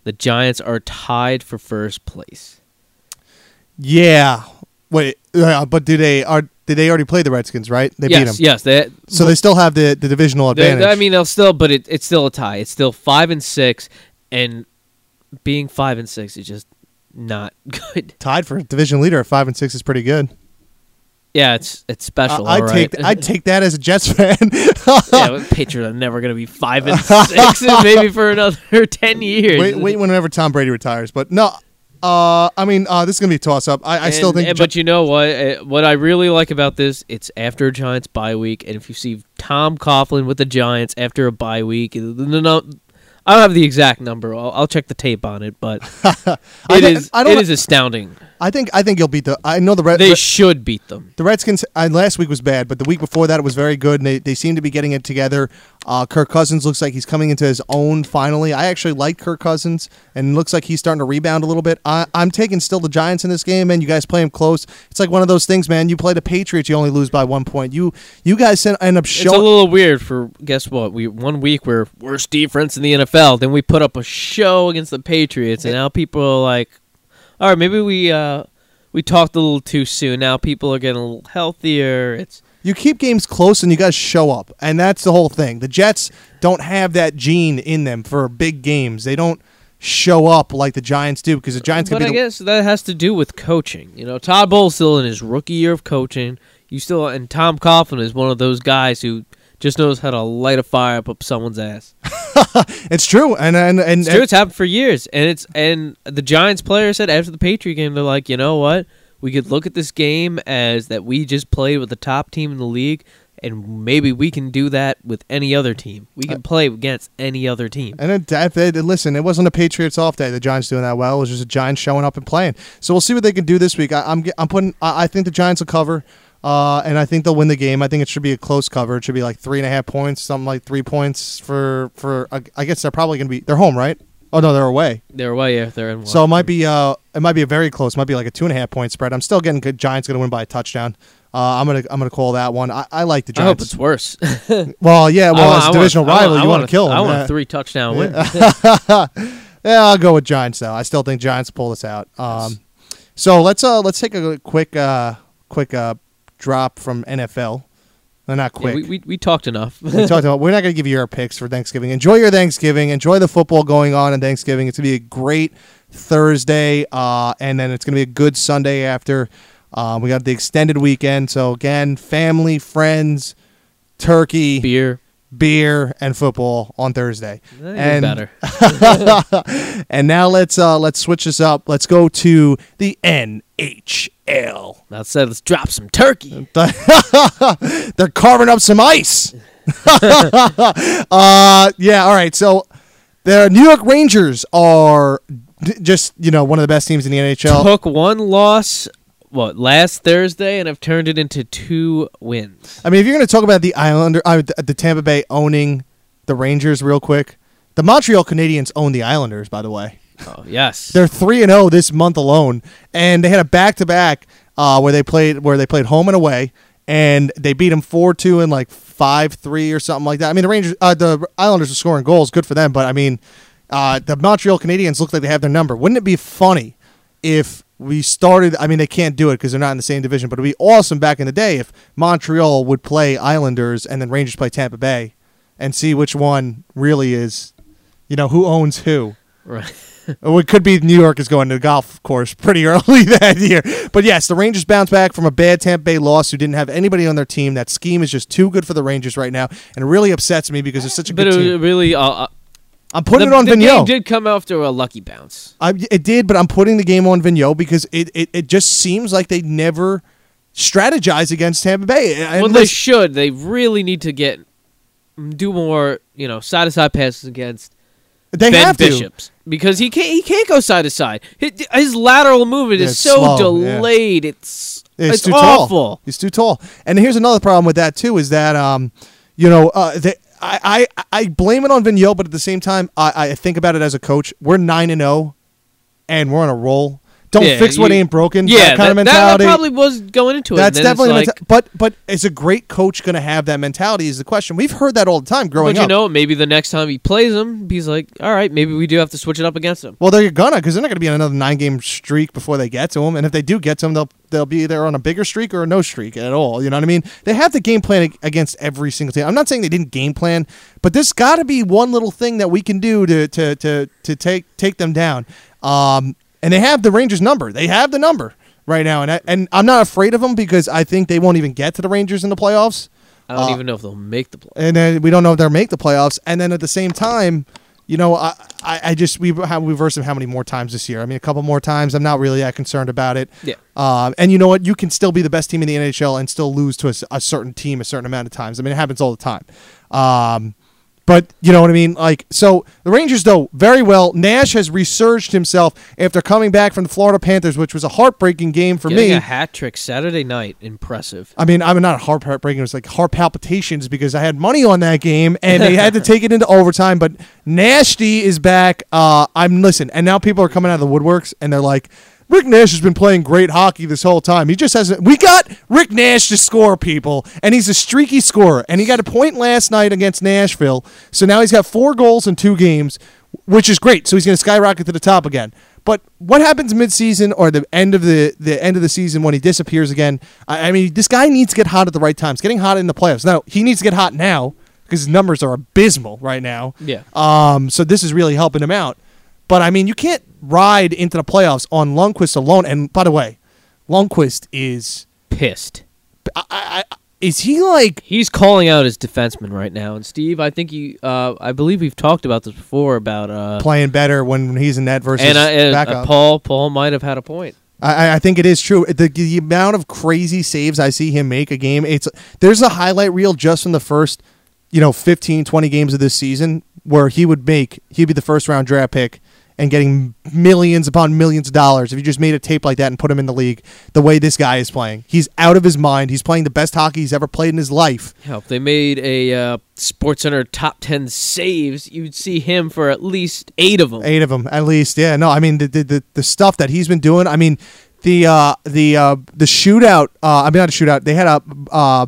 the Giants are tied for first place. Yeah. Wait, uh, but do they are did they already play the Redskins, right? They yes, beat them. Yes, yes. So they still have the, the divisional advantage. They, I mean, they'll still, but it, it's still a tie. It's still five and six, and being five and six is just not good. Tied for division leader at five and six is pretty good. Yeah, it's it's special. I, I'd all right. take I'd take that as a Jets fan. Yeah, Patriots are never going to be five and six, and maybe for another ten years. Wait, wait, whenever Tom Brady retires. But no, uh, I mean uh, this is going to be a toss up. I, I and, still think. And, J- but you know what? What I really like about this, it's after Giants bye week, and if you see Tom Coughlin with the Giants after a bye week, no. no I don't have the exact number. I'll, I'll check the tape on it, but it I is I don't, it is astounding. I think I think you'll beat the. I know the Red, they Red, should beat them. The Redskins uh, last week was bad, but the week before that it was very good, and they, they seem to be getting it together. Uh, Kirk Cousins looks like he's coming into his own finally. I actually like Kirk Cousins, and looks like he's starting to rebound a little bit. I, I'm taking still the Giants in this game, man. You guys play them close. It's like one of those things, man. You play the Patriots, you only lose by one point. You you guys end up showing. It's a little weird for guess what? We one week we're worst defense in the N F L. Then we put up a show against the Patriots, and now people are like, all right, maybe we uh, we talked a little too soon. Now people are getting a little healthier. It's You keep games close, and you guys show up, and that's the whole thing. The Jets don't have that gene in them for big games. They don't show up like the Giants do because the Giants can be But I the- guess that has to do with coaching. You know, Todd Bowles still in his rookie year of coaching. You still And Tom Coughlin is one of those guys who just knows how to light a fire up, up someone's ass. It's true, and and and it's true. It's happened for years, and it's and the Giants player said after the Patriot game, they're like, you know what, we could look at this game as that we just played with the top team in the league, and maybe we can do that with any other team. We can play against any other team. And it, it, listen, it wasn't a Patriots off day. The Giants doing that well. It was just the Giants showing up and playing. So we'll see what they can do this week. I, I'm I'm putting. I, I think the Giants will cover. Uh, and I think they'll win the game. I think it should be a close cover. It should be like three and a half points, something like three points for for. I guess they're probably going to be. They're home, right? Oh no, they're away. They're away. Yeah, they're in. Washington. So it might be. Uh, it might be a very close. It might be like a two and a half point spread. I'm still getting good. Giants going to win by a touchdown. Uh, I'm gonna I'm gonna call that one. I, I like the Giants. I hope it's worse. Well, yeah. Well, want, as a divisional want, rival, I want, you want to kill them. I want a three touchdown win. Yeah, I'll go with Giants though. I still think Giants pull this out. Um, so let's uh let's take a quick uh quick uh. drop from N F L. They're not quick. Yeah, we, we we talked enough. we talked about. We're not going to give you our picks for Thanksgiving. Enjoy your Thanksgiving. Enjoy the football going on in Thanksgiving. It's going to be a great Thursday, uh, and then it's going to be a good Sunday after. Uh, we got the extended weekend. So again, family, friends, turkey, beer, beer, and football on Thursday. And better. And now let's uh, let's switch this up. Let's go to the N H L. L. I said, let's drop some turkey. They're carving up some ice. uh, yeah, all right. So the New York Rangers are just, you know, one of the best teams in the N H L. Took one loss, what, last Thursday, and have turned it into two wins. I mean, if you're going to talk about the Islander, uh, the Tampa Bay owning the Rangers real quick, the Montreal Canadiens own the Islanders, by the way. Oh, yes. They're three and oh this month alone, and they had a back-to-back uh, where they played where they played home and away, and they beat them four two and like five three or something like that. I mean, the Rangers, uh, the Islanders are scoring goals, good for them, but I mean, uh, the Montreal Canadiens look like they have their number. Wouldn't it be funny if we started, I mean, they can't do it because they're not in the same division, but it would be awesome back in the day if Montreal would play Islanders and then Rangers play Tampa Bay and see which one really is, you know, who owns who. Right. It could be New York is going to the golf course pretty early that year. But yes, the Rangers bounce back from a bad Tampa Bay loss who didn't have anybody on their team. That scheme is just too good for the Rangers right now, and it really upsets me because it's such a but good it team. But really, uh, I'm putting the, it on the Vigneault. The game did come after a lucky bounce. I, it did, but I'm putting the game on Vigneault because it, it, it just seems like they never strategize against Tampa Bay. Well, unless, they should. They really need to get do more, you know, side-to-side passes against they Ben have Bishops. To. Because he can't, he can't go side to side. His lateral movement yeah, is so slow, delayed. Yeah. It's it's, it's too awful. Tall. He's too tall. And here's another problem with that too is that um, you know, uh, they, I, I I blame it on Vigneault, but at the same time, I, I think about it as a coach. We're nine and zero, and we're on a roll. Don't yeah, fix what you, ain't broken. Yeah, that kind that, of mentality. That probably was going into it. That's definitely like, menta- but but is a great coach going to have that mentality? Is the question. We've heard that all the time growing but up. But you know, maybe the next time he plays him, he's like, all right, maybe we do have to switch it up against him. Well, they're gonna because they're not going to be on another nine game streak before they get to him. And if they do get to him, they'll they'll be either on a bigger streak or no streak at all. You know what I mean? They have to game plan against every single team. I'm not saying they didn't game plan, but there's got to be one little thing that we can do to to to to take take them down. Um. And they have the Rangers number. They have the number right now. And, I, and I'm not afraid of them because I think they won't even get to the Rangers in the playoffs. I don't uh, even know if they'll make the playoffs. And then we don't know if they'll make the playoffs. And then at the same time, you know, I, I, I just we've, we've versed them how many more times this year? I mean, a couple more times. I'm not really that concerned about it. Yeah. Uh, and you know what? You can still be the best team in the N H L and still lose to a, a certain team a certain amount of times. I mean, it happens all the time. Um But you know what I mean? Like, so the Rangers, though, very well. Nash has resurged himself after coming back from the Florida Panthers, which was a heartbreaking game for Getting me. Getting a hat trick Saturday night. Impressive. I mean, I'm not heartbreaking. It was like heart palpitations because I had money on that game, and they had to take it into overtime. But Nashty is back. Uh, I'm listen, and now people are coming out of the woodworks, and they're like, Rick Nash has been playing great hockey this whole time. He just hasn't. We got Rick Nash to score, people, and he's a streaky scorer. And he got a point last night against Nashville, so now he's got four goals in two games, which is great. So he's going to skyrocket to the top again. But what happens midseason or the end of the the end of the season when he disappears again? I, I mean, this guy needs to get hot at the right times. Getting hot in the playoffs. Now he needs to get hot now because his numbers are abysmal right now. Yeah. Um. So this is really helping him out. But, I mean, you can't ride into the playoffs on Lundqvist alone. And, by the way, Lundqvist is... pissed. I, I, I, is he, like... He's calling out his defenseman right now. And, Steve, I think he... Uh, I believe we've talked about this before, about... Uh, playing better when he's in net versus and I, and backup. Uh, Paul, Paul might have had a point. I, I think it is true. The, the amount of crazy saves I see him make a game, it's there's a highlight reel just from the first, you know, fifteen, twenty games of this season where he would make... He'd be the first-round draft pick. And getting millions upon millions of dollars if you just made a tape like that and put him in the league the way this guy is playing. He's out of his mind. He's playing the best hockey he's ever played in his life. Yeah, if they made a uh, SportsCenter top ten saves, you'd see him for at least eight of them. Eight of them, at least. Yeah, no, I mean, the the, the stuff that he's been doing, I mean, the uh, the uh, the shootout, uh, I mean, not a shootout, they had a, uh,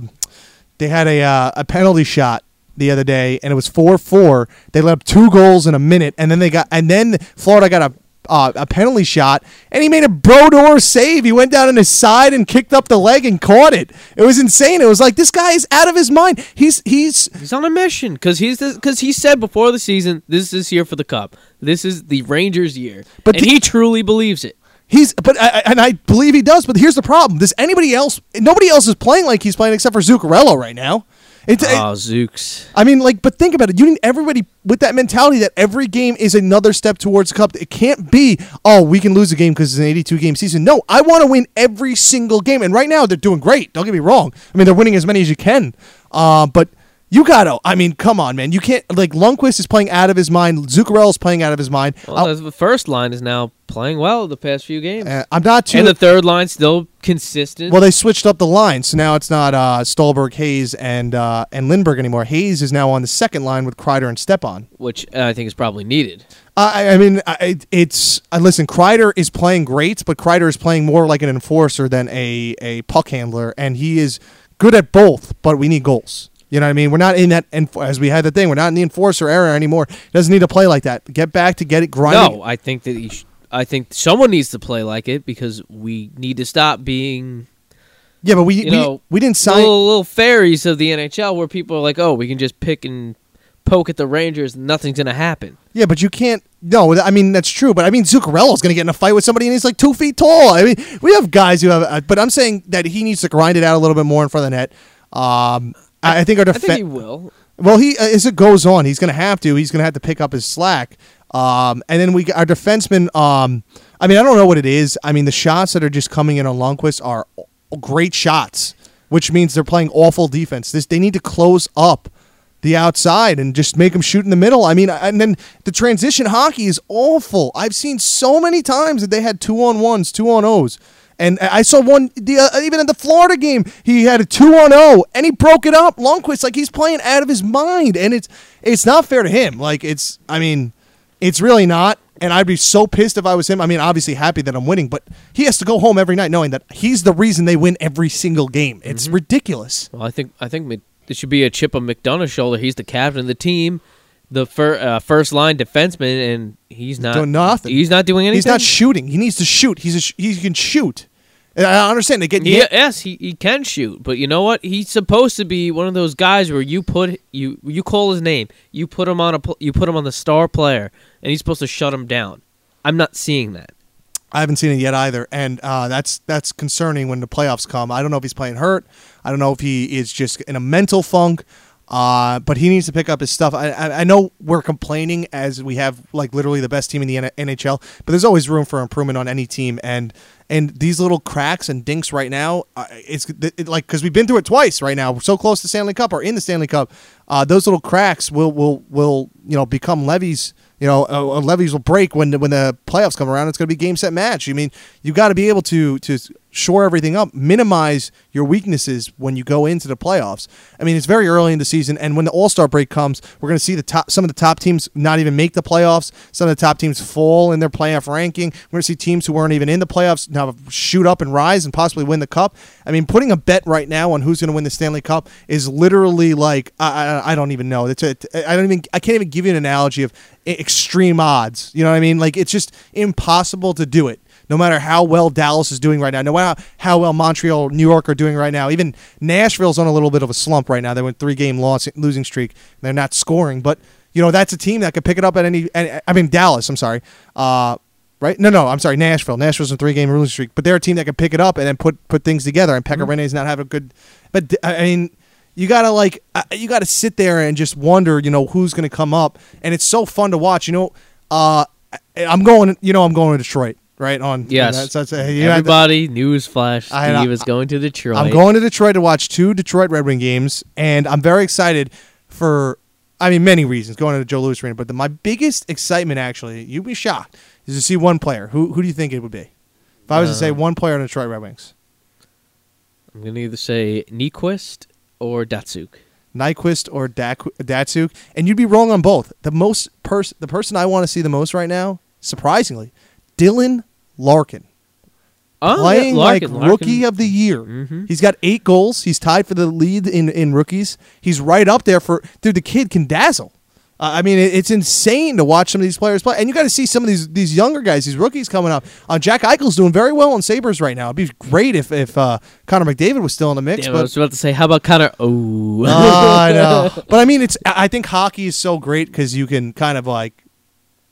they had a, uh, a penalty shot the other day, and it was four four. They let up two goals in a minute, and then they got, and then Florida got a uh, a penalty shot, and he made a Brodeur save. He went down on his side and kicked up the leg and caught it. It was insane. It was like this guy is out of his mind. He's he's he's on a mission because he's because he said before the season, this is year for the Cup. This is the Rangers' year, but and the, he truly believes it. He's but I, and I believe he does. But here's the problem: does anybody else? Nobody else is playing like he's playing except for Zuccarello right now. It's, oh, Zooks. I mean, like, but think about it. You need everybody with that mentality that every game is another step towards the Cup. It can't be, oh, we can lose a game because it's an eighty-two game season. No, I want to win every single game. And right now, they're doing great. Don't get me wrong. I mean, they're winning as many as you can. Uh, but you got to, I mean, come on, man. You can't, like, Lundqvist is playing out of his mind. Zuccarello is playing out of his mind. Well, the first line is now playing well the past few games. Uh, I'm not too. And the third line's still consistent. Well, they switched up the line, so now it's not uh, Stolberg, Hayes, and uh, and Lindbergh anymore. Hayes is now on the second line with Kreider and Stepan. Which uh, I think is probably needed. Uh, I, I mean, I, it's, uh, listen, Kreider is playing great, but Kreider is playing more like an enforcer than a, a puck handler, and he is good at both, but we need goals. You know what I mean? We're not in that, as we had the thing, we're not in the enforcer era anymore. He doesn't need to play like that. Get back to get it grinding. No, I think that he sh- I think someone needs to play like it because we need to stop being. Yeah, but we you we, know, we didn't sign little, little fairies of the N H L where people are like, oh, we can just pick and poke at the Rangers, and nothing's gonna happen. Yeah, but you can't. No, I mean that's true, but I mean Zuccarello's going to get in a fight with somebody and he's like two feet tall. I mean, we have guys who have, uh, but I'm saying that he needs to grind it out a little bit more in front of the net. Um. I think our defense. I think he will. Well, he uh, as it goes on, he's going to have to. He's going to have to pick up his slack. Um, and then we our defenseman. Um, I mean, I don't know what it is. I mean, the shots that are just coming in on Lundqvist are great shots, which means they're playing awful defense. This they need to close up the outside and just make them shoot in the middle. I mean, and then the transition hockey is awful. I've seen so many times that they had two-on-ones, two-on-ohs. And I saw one, the, uh, even in the Florida game, he had a two-on-oh, and he broke it up. Lundqvist, like, he's playing out of his mind, and it's it's not fair to him. Like, it's, I mean, it's really not, and I'd be so pissed if I was him. I mean, obviously happy that I'm winning, but he has to go home every night knowing that he's the reason they win every single game. It's mm-hmm. ridiculous. Well, I think I think it should be a chip on McDonough's shoulder. He's the captain of the team, the fir- uh, first-line defenseman, and he's not doing nothing. He's not doing anything. He's not shooting. He needs to shoot. He's a sh- he can shoot. And I understand they get he, yes, he, he can shoot, but you know what? He's supposed to be one of those guys where you put you you call his name, you put him on a you put him on the star player, and he's supposed to shut him down. I'm not seeing that. I haven't seen it yet either, and uh, that's that's concerning when the playoffs come. I don't know if he's playing hurt. I don't know if he is just in a mental funk. Uh, but he needs to pick up his stuff. I, I I know we're complaining as we have like literally the best team in the N H L, but there's always room for improvement on any team. And and these little cracks and dinks right now, uh, it's it, like because we've been through it twice right now. We're so close to Stanley Cup or in the Stanley Cup. Uh, those little cracks will will will you know become levees. You know uh, levees will break when when the playoffs come around. It's going to be game set match. I mean you got to be able to to. shore everything up, minimize your weaknesses when you go into the playoffs. I mean, it's very early in the season, and when the All-Star break comes, we're going to see the top, some of the top teams not even make the playoffs. Some of the top teams fall in their playoff ranking. We're going to see teams who weren't even in the playoffs now shoot up and rise and possibly win the Cup. I mean, putting a bet right now on who's going to win the Stanley Cup is literally like, I, I, I don't even know. It's a, I don't even. I can't even give you an analogy of extreme odds. You know what I mean? Like, it's just impossible to do it. No matter how well Dallas is doing right now, no matter how well Montreal, New York are doing right now, even Nashville's on a little bit of a slump right now. They went three-game loss, losing streak. They're not scoring, but you know that's a team that could pick it up at any. I mean Dallas. I'm sorry, uh, right? No, no, I'm sorry. Nashville. Nashville's on a three-game losing streak, but they're a team that could pick it up and then put put things together. And Pekka Rinne's not having a good. But I mean. You gotta like you gotta sit there and just wonder, you know, who's gonna come up, and it's so fun to watch. You know, uh, I'm going. You know, I'm going to Detroit. Right on. Yes. You know, that's, that's, you Everybody, to, newsflash, Steve is going to Detroit. I'm going to Detroit to watch two Detroit Red Wing games, and I'm very excited for, I mean, many reasons, going to the Joe Louis Arena, but the, my biggest excitement, actually, you'd be shocked, is to see one player. Who who do you think it would be? If I was uh, to say one player on the Detroit Red Wings. I'm going to either say Nyquist or Datsuk. Nyquist or Dak- Datsuk, and you'd be wrong on both. The most pers- the person I want to see the most right now, surprisingly, Dylan Larkin, oh, playing yeah, Larkin, like Rookie Larkin. Of the Year. Mm-hmm. He's got eight goals. He's tied for the lead in, in rookies. He's right up there for – dude, the kid can dazzle. Uh, I mean, it, it's insane to watch some of these players play. And you got to see some of these these younger guys, these rookies coming up. Uh, Jack Eichel's doing very well on Sabres right now. It'd be great if, if uh, Connor McDavid was still in the mix. Damn, but, I was about to say, how about Connor? Oh. uh, I know. But, I mean, it's. I think hockey is so great because you can kind of like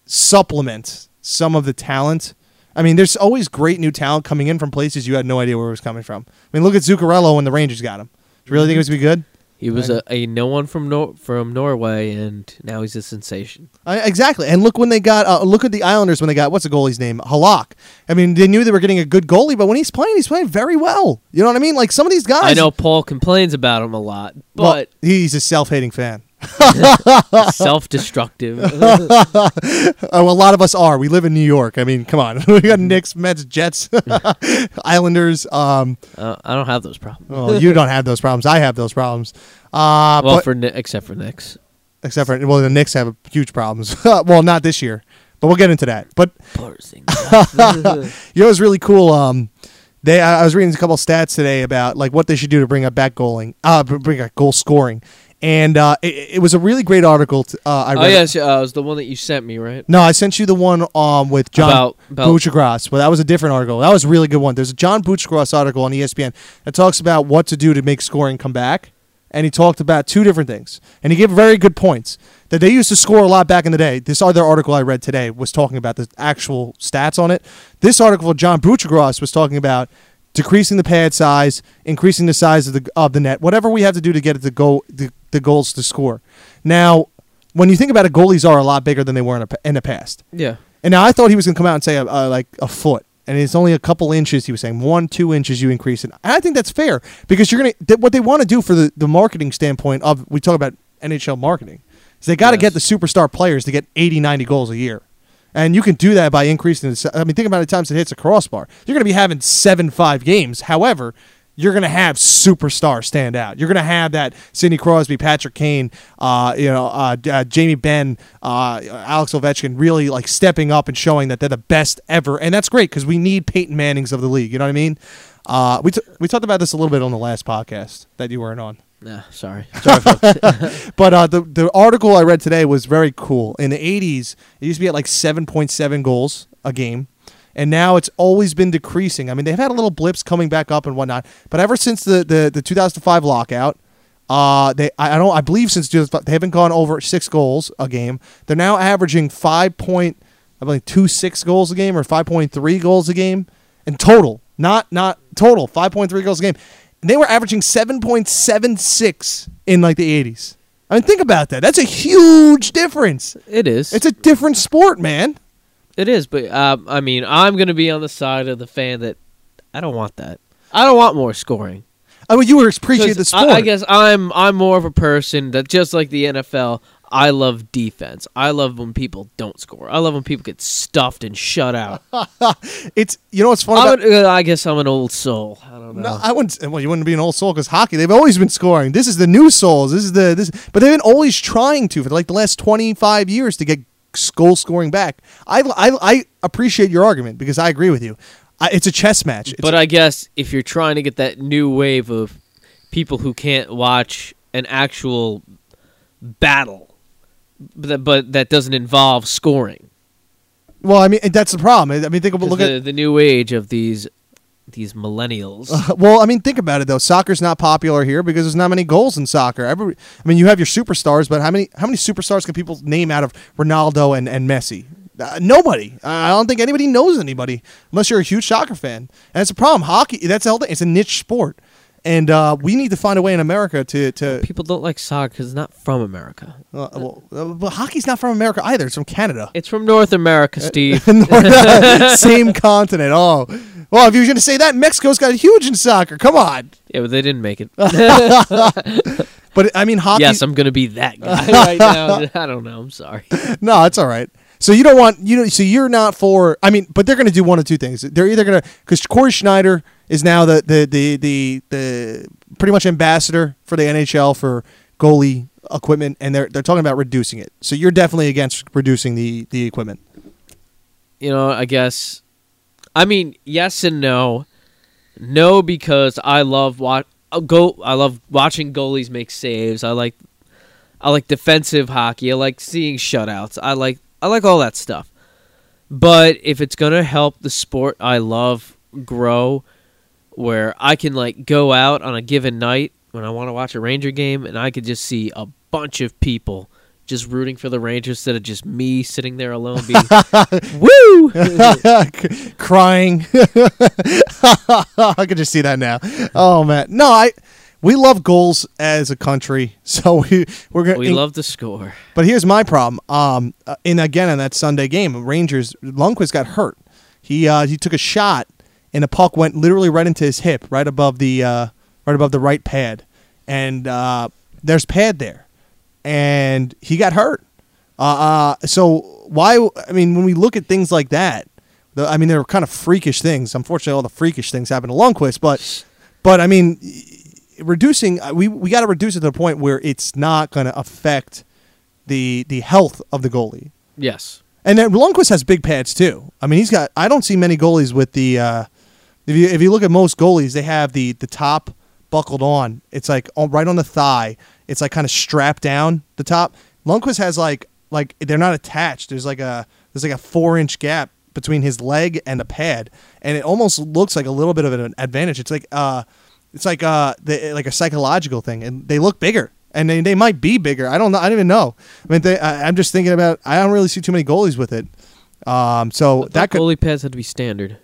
supplement some of the talent. I mean, there's always great new talent coming in from places you had no idea where it was coming from. I mean, look at Zuccarello when the Rangers got him. Do you really think it was going to be good? He was a, a no one from Nor- from Norway, and now he's a sensation. I, exactly. And look when they got uh, look at the Islanders when they got, what's the goalie's name? Halak. I mean, they knew they were getting a good goalie, but when he's playing, he's playing very well. You know what I mean? Like, some of these guys. I know Paul complains about him a lot, but. Well, he's a self-hating fan. Self-destructive. Oh, a lot of us are. We live in New York. I mean, come on. We got Knicks, Mets, Jets, Islanders. Um, uh, I don't have those problems. Well, you don't have those problems. I have those problems. Uh, well, but, for except for Knicks, except for well, the Knicks have huge problems. Well, not this year, but we'll get into that. But you know, it's really cool. Um, they I, I was reading a couple stats today about like what they should do to bring up back goaling, uh, bring up goal scoring. And uh, it, it was a really great article. T- uh, I read oh, yes. Uh, it was the one that you sent me, right? No, I sent you the one um, with John about, about- Buchagras. Well, that was a different article. That was a really good one. There's a John Buchagras article on E S P N that talks about what to do to make scoring come back. And he talked about two different things. And he gave very good points. That they used to score a lot back in the day. This other article I read today was talking about the actual stats on it. This article with John Buchagras was talking about decreasing the pad size, increasing the size of the of the net, whatever we have to do to get it to go to the goals to score. Now, when you think about it, goalies are a lot bigger than they were in, a, in the past. Yeah. And now I thought he was going to come out and say, uh, like, a foot. And it's only a couple inches, he was saying. One, two inches you increase it. And I think that's fair because you're going to th- – what they want to do for the, the marketing standpoint of – we talk about N H L marketing. So they got to yes. get the superstar players to get eighty, ninety goals a year. And you can do that by increasing – I mean, think about the times it hits a crossbar. You're going to be having seven five games. However, you're going to have superstars stand out. You're going to have that Sidney Crosby, Patrick Kane, uh, you know, uh, uh, Jamie Benn, uh, Alex Ovechkin really like stepping up and showing that they're the best ever. And that's great because we need Peyton Mannings of the league. You know what I mean? Uh, we t- we talked about this a little bit on the last podcast that you weren't on. Yeah, sorry. Sorry, folks. But uh, the, the article I read today was very cool. In the eighties, it used to be at like seven point seven goals a game, and now it's always been decreasing. I mean, they've had little blips coming back up and whatnot, but ever since the, the, the two thousand five lockout, uh, they I, I don't I believe since two thousand five, they haven't gone over six goals a game. They're now averaging five point I believe two six goals a game or five point three goals a game in total, not not total five point three goals a game. They were averaging seven point seven six in, like, the eighties. I mean, think about that. That's a huge difference. It is. It's a different sport, man. It is, but, um, I mean, I'm going to be on the side of the fan that I don't want that. I don't want more scoring. I mean, you were appreciating the sport. I, I guess I'm I'm more of a person that, just like the N F L, I love defense. I love when people don't score. I love when people get stuffed and shut out. It's you know what's funny. About- would, uh, I guess I'm an old soul. I don't know. No, I wouldn't. Well, you wouldn't be an old soul because hockey. They've always been scoring. This is the new souls. This is the this. But they've been always trying to for like the last twenty-five years to get goal scoring back. I I, I appreciate your argument because I agree with you. I, it's a chess match. It's but I guess if you're trying to get that new wave of people who can't watch an actual battle. But, but that doesn't involve scoring. Well, I mean, that's the problem. I mean, think about look the, at the new age of these these millennials. Uh, well, I mean, think about it though. Soccer's not popular here because there's not many goals in soccer. Every, I mean, you have your superstars, but how many how many superstars can people name out of Ronaldo and and Messi? Uh, nobody. Uh, I don't think anybody knows anybody unless you're a huge soccer fan. And that's the problem. Hockey. That's the whole thing. It's a niche sport. And uh, we need to find a way in America to... to people don't like soccer because it's not from America. Uh, well, uh, but hockey's not from America either. It's from Canada. It's from North America, Steve. North, uh, same continent. Oh, well, if you were going to say that, Mexico's got huge in soccer. Come on. Yeah, but they didn't make it. But, I mean, hockey... Yes, I'm going to be that guy right now. I don't know. I'm sorry. No, it's all right. So you don't want... you know. So you're not for... I mean, but they're going to do one of two things. They're either going to... Because Corey Schneider... is now the the, the the the pretty much ambassador for the N H L for goalie equipment, and they're they're talking about reducing it. So you're definitely against reducing the, the equipment. You know, I guess, I mean, yes and no, no because I love watch go I love watching goalies make saves. I like I like defensive hockey. I like seeing shutouts. I like I like all that stuff. But if it's gonna help the sport I love grow. Where I can like go out on a given night when I want to watch a Ranger game, and I could just see a bunch of people just rooting for the Rangers instead of just me sitting there alone, being woo, crying. I could just see that now. Oh man, no, I we love goals as a country, so we we're gonna, we in, love to score. But here's my problem. Um, and again in that Sunday game, Rangers Lundqvist got hurt. He uh, he took a shot. And the puck went literally right into his hip, right above the uh, right above the right pad. And uh, there's pad there. And he got hurt. Uh, uh, so why – I mean, when we look at things like that, the, I mean, they're kind of freakish things. Unfortunately, all the freakish things happen to Lundqvist. But, but I mean, reducing – we we got to reduce it to the point where it's not going to affect the the health of the goalie. Yes. And then Lundqvist has big pads too. I mean, he's got – I don't see many goalies with the uh, – If you if you look at most goalies, they have the, the top buckled on. It's like all, right on the thigh. It's like kind of strapped down the top. Lundqvist has like like they're not attached. There's like a there's like a four inch gap between his leg and the pad, and it almost looks like a little bit of an advantage. It's like uh it's like uh the, like a psychological thing, and they look bigger, and they, they might be bigger. I don't know. I don't even know. I mean, they, I, I'm just thinking about. I don't really see too many goalies with it. Um, so that, that could, goalie pads had to be standard.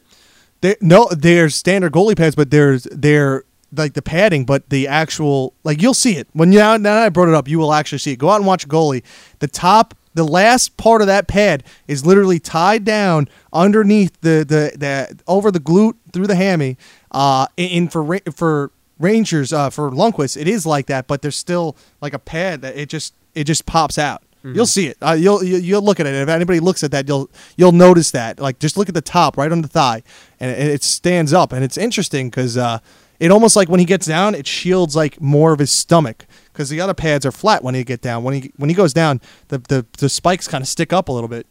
They, no, they're standard goalie pads, but there's they're like the padding, but the actual, like, you'll see it when you, now that I brought it up, you will actually see it. Go out and watch a goalie. The top, the last part of that pad is literally tied down underneath the the, the over the glute through the hammy. Uh, in for for Rangers uh, for Lundqvist, it is like that, but there's still like a pad that it just it just pops out. Mm-hmm. You'll see it. Uh, you'll you'll look at it. If anybody looks at that, you'll you'll notice that. Like, just look at the top right on the thigh, and it, it stands up, and it's interesting because uh, it almost like when he gets down, it shields like more of his stomach because the other pads are flat when he get down. When he when he goes down, the the, the spikes kind of stick up a little bit.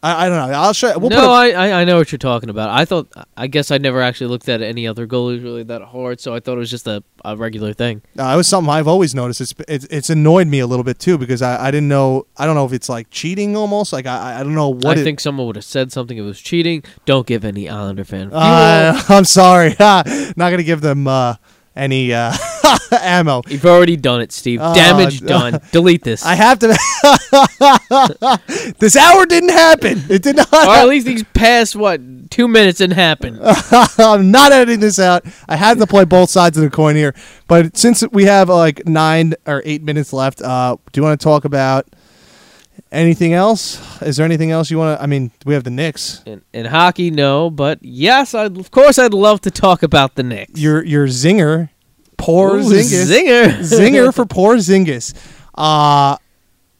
I, I don't know. I'll show. You. We'll no, put a- I I know what you're talking about. I thought. I guess I never actually looked at any other goalies really that hard, so I thought it was just a, a regular thing. Uh, it was something I've always noticed. It's it's, it's annoyed me a little bit too because I, I didn't know. I don't know if it's like cheating almost. Like I I don't know what. I it, think someone would have said something if it was cheating. Don't give any Islander fan. Uh, I'm sorry. Not gonna give them uh, any uh, ammo. You've already done it, Steve. Uh, Damage done. Uh, Delete this. I have to. This hour didn't happen. It did not. Or at happen. Least these past, what, two minutes didn't happen. I'm not editing this out. I had to play both sides of the coin here. But since we have like nine or eight minutes left, uh, do you want to talk about anything else? Is there anything else you want to? I mean, we have the Knicks. In, in hockey, no. But yes, I'd, of course I'd love to talk about the Knicks. Your, your zinger, poor Ooh, Zingis. Zinger. Zinger for poor Zingis. Uh,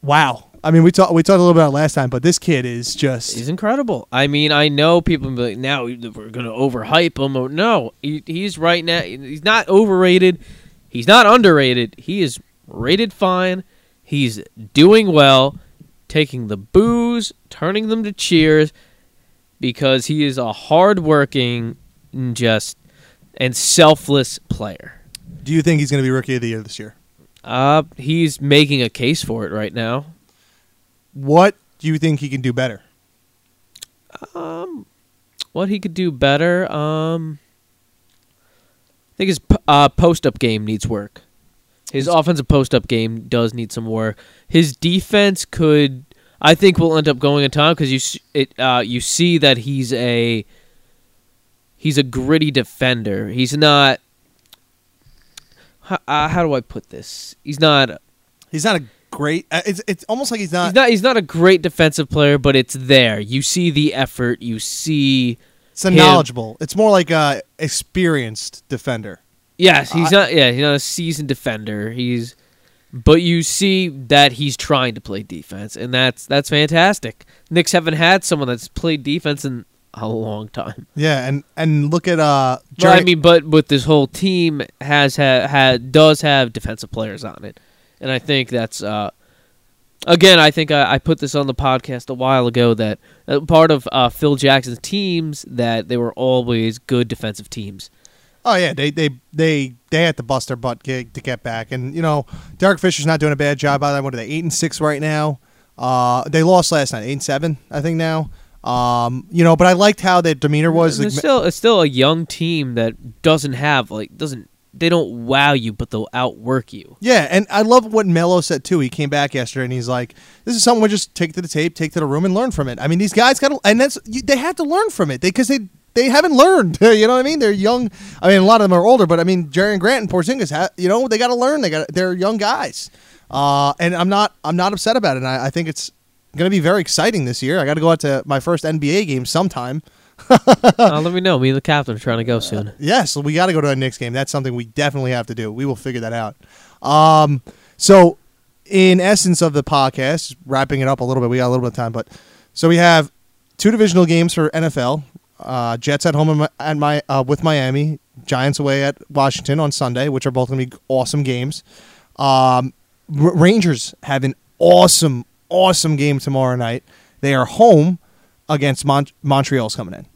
wow. I mean, we talked we talked a little bit about it last time, but this kid is just... He's incredible. I mean, I know people be like, now we're going to overhype him. No, he, he's right now... He's not overrated. He's not underrated. He is rated fine. He's doing well, taking the boos, turning them to cheers, because he is a hard-working just, and selfless player. Do you think he's going to be Rookie of the Year this year? Uh, he's making a case for it right now. What do you think he can do better? Um, what he could do better? Um, I think his uh, post-up game needs work. His offensive post-up game does need some work. His defense could, I think, will end up going in time because you it uh, you see that he's a he's a gritty defender. He's not. How, uh, how do I put this? He's not. He's not a. Great. It's it's almost like he's not, he's not. He's not a great defensive player, but it's there. You see the effort. You see. It's a knowledgeable. It's more like a experienced defender. Yes, he's uh, not. Yeah, he's not a seasoned defender. He's, but you see that he's trying to play defense, and that's that's fantastic. Knicks haven't had someone that's played defense in a long time. Yeah, and, and look at uh. Johnny- but I mean, but with this whole team has had had does have defensive players on it. And I think that's, uh, again, I think I, I put this on the podcast a while ago that part of uh, Phil Jackson's teams that they were always good defensive teams. Oh, yeah, they they, they, they had to bust their butt to get back. And, you know, Derek Fisher's not doing a bad job out of that. What are they, eight and six right now? Uh, they lost last night, eight and seven, I think now. Um, you know, but I liked how their demeanor was. It's still, it's still a young team that doesn't have, like, doesn't. They don't wow you, but they'll outwork you. Yeah, and I love what Melo said, too. He came back yesterday, and he's like, this is something we just take to the tape, take to the room, and learn from it. I mean, these guys got to, and that's, you, they have to learn from it because they, they, they haven't learned. You know what I mean? They're young. I mean, a lot of them are older, but, I mean, Jerry and Grant and Porzingis, have, you know, they got to learn. They got they're young guys. Uh, and I'm not I'm not upset about it, and I, I think it's going to be very exciting this year. I got to go out to my first N B A game sometime. uh, let me know. Me and the captain are trying to go soon. Uh, yes, yeah, so we got to go to a Knicks game. That's something we definitely have to do. We will figure that out. Um, so, in essence of the podcast, wrapping it up a little bit, we got a little bit of time. But so we have two divisional games for N F L. Uh, Jets at home at my uh, with Miami. Giants away at Washington on Sunday, which are both going to be awesome games. Um, R- Rangers have an awesome, awesome game tomorrow night. They are home. Against Mon- Montreal's coming in.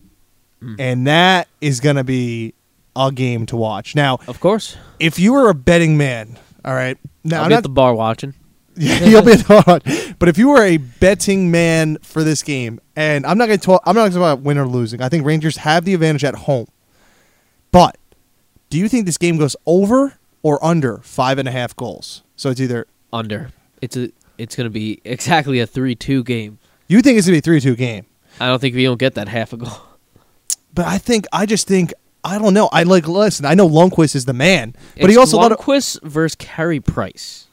Mm. And that is going to be a game to watch. Now, of course, if you were a betting man, all right. Now, I'll I'm be not, at the bar watching. Yeah, you'll be at the bar watching. But if you were a betting man for this game, and I'm not going to talk I'm not going to talk about win or losing. I think Rangers have the advantage at home. But do you think this game goes over or under five and a half goals? So it's either under. It's a it's going to be exactly a three two game. You think it's going to be a three two game? I don't think we don't get that half a goal. But I think, I just think, I don't know. I like listen. I know Lundqvist is the man, but it's he also Lundqvist of, versus Carey Price.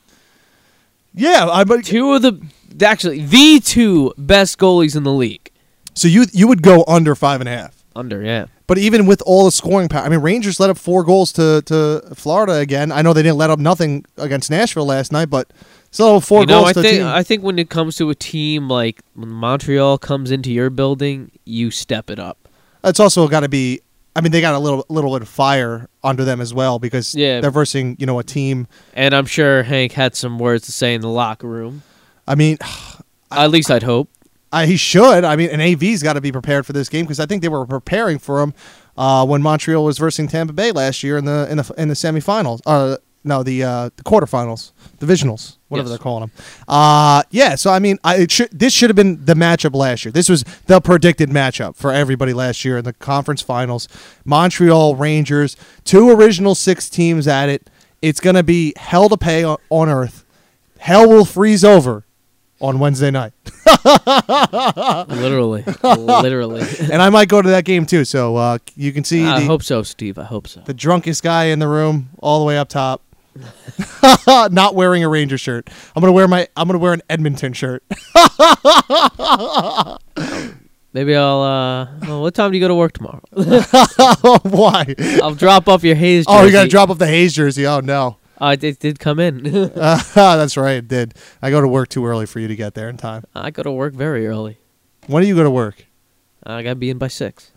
Yeah, I but two of the actually the two best goalies in the league. So you you would go under five and a half. Under, yeah. But even with all the scoring power, I mean, Rangers let up four goals to, to Florida again. I know they didn't let up nothing against Nashville last night, but still four you know, goals I to think, a team. I think when it comes to a team like when Montreal comes into your building, you step it up. It's also got to be, I mean, they got a little little bit of fire under them as well because yeah. they're versing, you know, a team. And I'm sure Hank had some words to say in the locker room. I mean. I, At least I'd hope. Uh, he should. I mean, an A V's got to be prepared for this game because I think they were preparing for him uh, when Montreal was versing Tampa Bay last year in the in the in the semifinals. Uh, no, the uh, the quarterfinals, divisionals, whatever yes. they're calling them. Uh, yeah. So I mean, I, it should, this should have been the matchup last year. This was the predicted matchup for everybody last year in the conference finals. Montreal Rangers, two original six teams at it. It's gonna be hell to pay on, on earth. Hell will freeze over. On Wednesday night. literally. Literally. And I might go to that game, too. So uh, you can see. I the, hope so, Steve. I hope so. The drunkest guy in the room, all the way up top. Not wearing a Ranger shirt. I'm going to wear my. I'm going to wear an Edmonton shirt. Maybe I'll. Uh, well, what time do you go to work tomorrow? Oh, why? I'll drop off your Hayes jersey. Oh, you got to drop off the Hayes jersey. Oh, no. Uh, it did come in. uh, that's right, it did. I go to work too early for you to get there in time. I go to work very early. When do you go to work? Uh, I got to be in by six.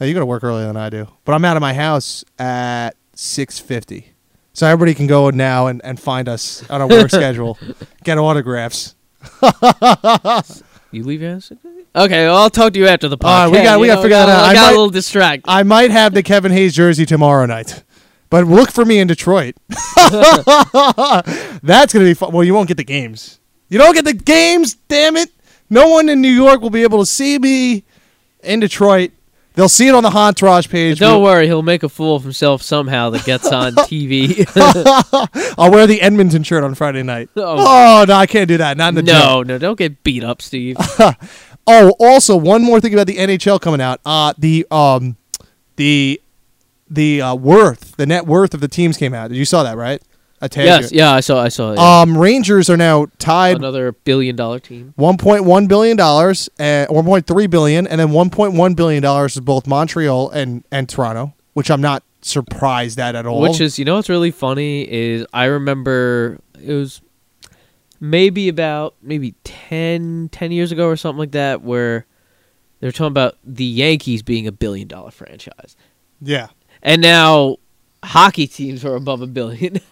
Oh, you go to work earlier than I do. But I'm out of my house at six fifty. So everybody can go now and, and find us on our work schedule. Get autographs. You leave your house? Okay, well, I'll talk to you after the podcast. All right, we got, we got, know, forgot, uh, I got might, a little distracted. I might have the Kevin Hayes jersey tomorrow night. But look for me in Detroit. That's going to be fun. Well, you won't get the games. You don't get the games, damn it. No one in New York will be able to see me in Detroit. They'll see it on the Entourage page. But don't worry. He'll make a fool of himself somehow that gets on T V. I'll wear the Edmonton shirt on Friday night. Oh, oh no, I can't do that. Not in the No, gym. No, don't get beat up, Steve. Oh, also, one more thing about the N H L coming out. Uh, the um, the... The uh, worth, the net worth of the teams came out. You saw that, right? I yes, you. yeah, I saw, I saw it. Yeah. Um, Rangers are now tied. Another billion-dollar team. one point one billion dollars, uh, or one point three billion dollars, and then one point one billion dollars is both Montreal and, and Toronto, which I'm not surprised at at all. Which is, you know what's really funny is I remember it was maybe about maybe ten, ten years ago or something like that where they were talking about the Yankees being a billion-dollar franchise. Yeah. And now hockey teams are above a billion.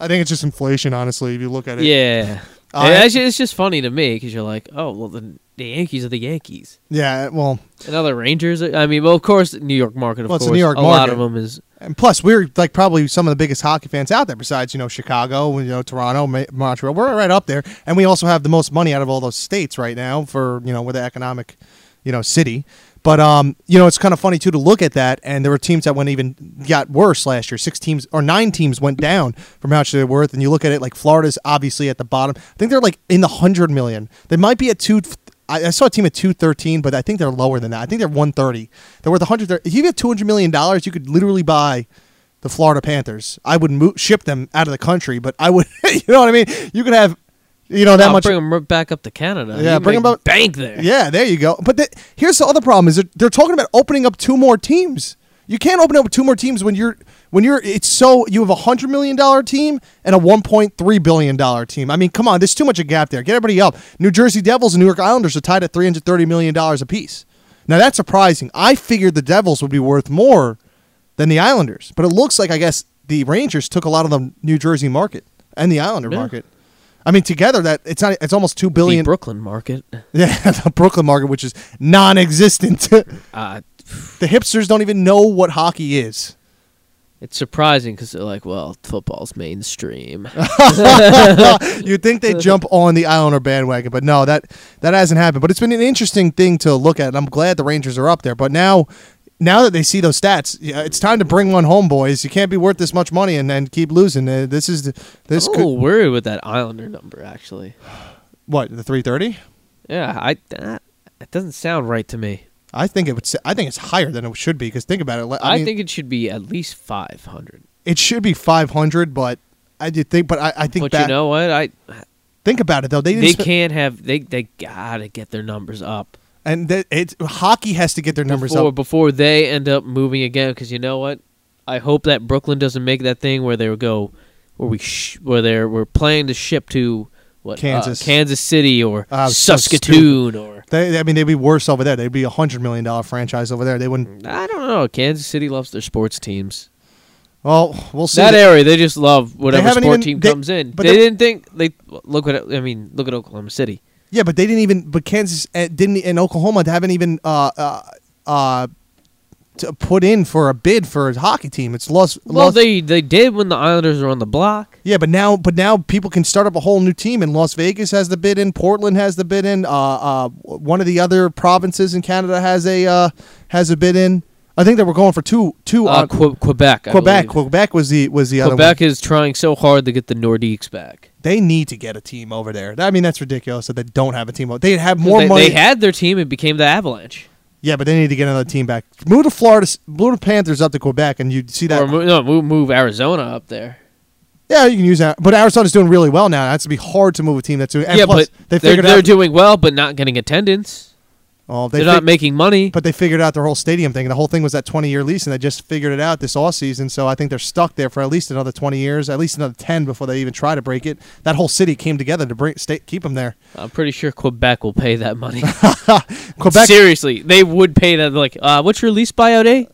I think it's just inflation, honestly, if you look at it. Yeah. Uh, it's, just, it's just funny to me because you're like, oh, well, the, the Yankees are the Yankees. Yeah, well. And other Rangers. Are, I mean, well, of course, New York market, of well, it's course. New York a market. Lot of them is. And plus, we're like probably some of the biggest hockey fans out there besides, you know, Chicago, you know, Toronto, Ma- Montreal. We're right up there. And we also have the most money out of all those states right now for, you know, with the economic, you know, city. But, um, you know, it's kind of funny, too, to look at that. And there were teams that went even got worse last year. Six teams or nine teams went down from how much they were worth. And you look at it like Florida's obviously at the bottom. I think they're like in the hundred million. They might be at two. I, I saw a team at two thirteen, but I think they're lower than that. I think they're one thirty. They're worth one hundred. If you get two hundred million dollars, you could literally buy the Florida Panthers. I would move, ship them out of the country, but I would. You know what I mean? You could have. You know that I'll much. Bring them back up to Canada. Yeah, you bring them up. Bank there. Yeah, there you go. But the, here's the other problem: is they're, they're talking about opening up two more teams. You can't open up two more teams when you're when you're. It's so you have a hundred million dollar team and a one point three billion dollar team. I mean, come on, there's too much a gap there. Get everybody up. New Jersey Devils and New York Islanders are tied at three hundred thirty million dollars apiece. Now that's surprising. I figured the Devils would be worth more than the Islanders, but it looks like I guess the Rangers took a lot of the New Jersey market and the Islander yeah. market. I mean, together that it's not it's almost two billion. The Brooklyn market. Yeah, the Brooklyn market, which is non-existent. uh, the hipsters don't even know what hockey is. It's surprising because they're like, well, football's mainstream. You'd think they jump on the Islander bandwagon, but no, that that hasn't happened. But it's been an interesting thing to look at, and I'm glad the Rangers are up there. But now, now that they see those stats, it's time to bring one home, boys. You can't be worth this much money and then keep losing. Uh, this is this. I'm a little could... worried with that Islander number, actually. What, the three thirty? Yeah, I that, that doesn't sound right to me. I think it would. I think it's higher than it should be because think about it. I, mean, I think it should be at least five hundred. It should be five hundred, but I did think. But I, I think. But back, you know what? I think about it though. They they sp- can't have. They they gotta get their numbers up. And that it's hockey has to get their numbers before, up before they end up moving again. Because you know what? I hope that Brooklyn doesn't make that thing where they go where we sh- where they're we're planning to ship to. What, Kansas, uh, Kansas City, or uh, Saskatoon, or they, I mean, they'd be worse over there. They'd be a hundred million dollar franchise over there. They wouldn't. I don't know. Kansas City loves their sports teams. Well, we'll see. That area, they just love whatever sport even, team they, comes in. But they, they didn't think they look at. I mean, look at Oklahoma City. Yeah, but they didn't even. But Kansas didn't, and Oklahoma haven't even uh uh uh to put in for a bid for a hockey team. It's lost. Well, lost. they they did when the Islanders were on the block. Yeah, but now but now people can start up a whole new team, and Las Vegas has the bid in, Portland has the bid in, uh, uh, one of the other provinces in Canada has a uh, has a bid in. I think they were going for two two uh, on Qu- Quebec. Quebec, Quebec was the was the Quebec other one. Quebec is trying so hard to get the Nordiques back. They need to get a team over there. I mean, that's ridiculous that they don't have a team. They'd have more they, money. They had their team, it became the Avalanche. Yeah, but they need to get another team back. Move the Florida, move the Panthers up to Quebec, and you see that. Or move, no, move, move Arizona up there. Yeah, you can use that, but Arizona's doing really well now. That's to be hard to move a team that's doing. And yeah, plus, but they figured they're, out, they're doing well, but not getting attendance. Well, they they're fig- not making money. But they figured out their whole stadium thing. The whole thing was that twenty-year lease, and they just figured it out this offseason. So I think they're stuck there for at least another twenty years, at least another ten before they even try to break it. That whole city came together to bring, stay, keep them there. I'm pretty sure Quebec will pay that money. Quebec, seriously, they would pay that. Like, uh, what's your lease buyout, eh?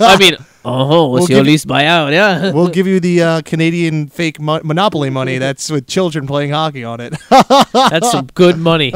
I mean, oh, what's we'll your lease you, buyout? Yeah, we'll give you the uh, Canadian fake mo- Monopoly money that's with children playing hockey on it. That's some good money.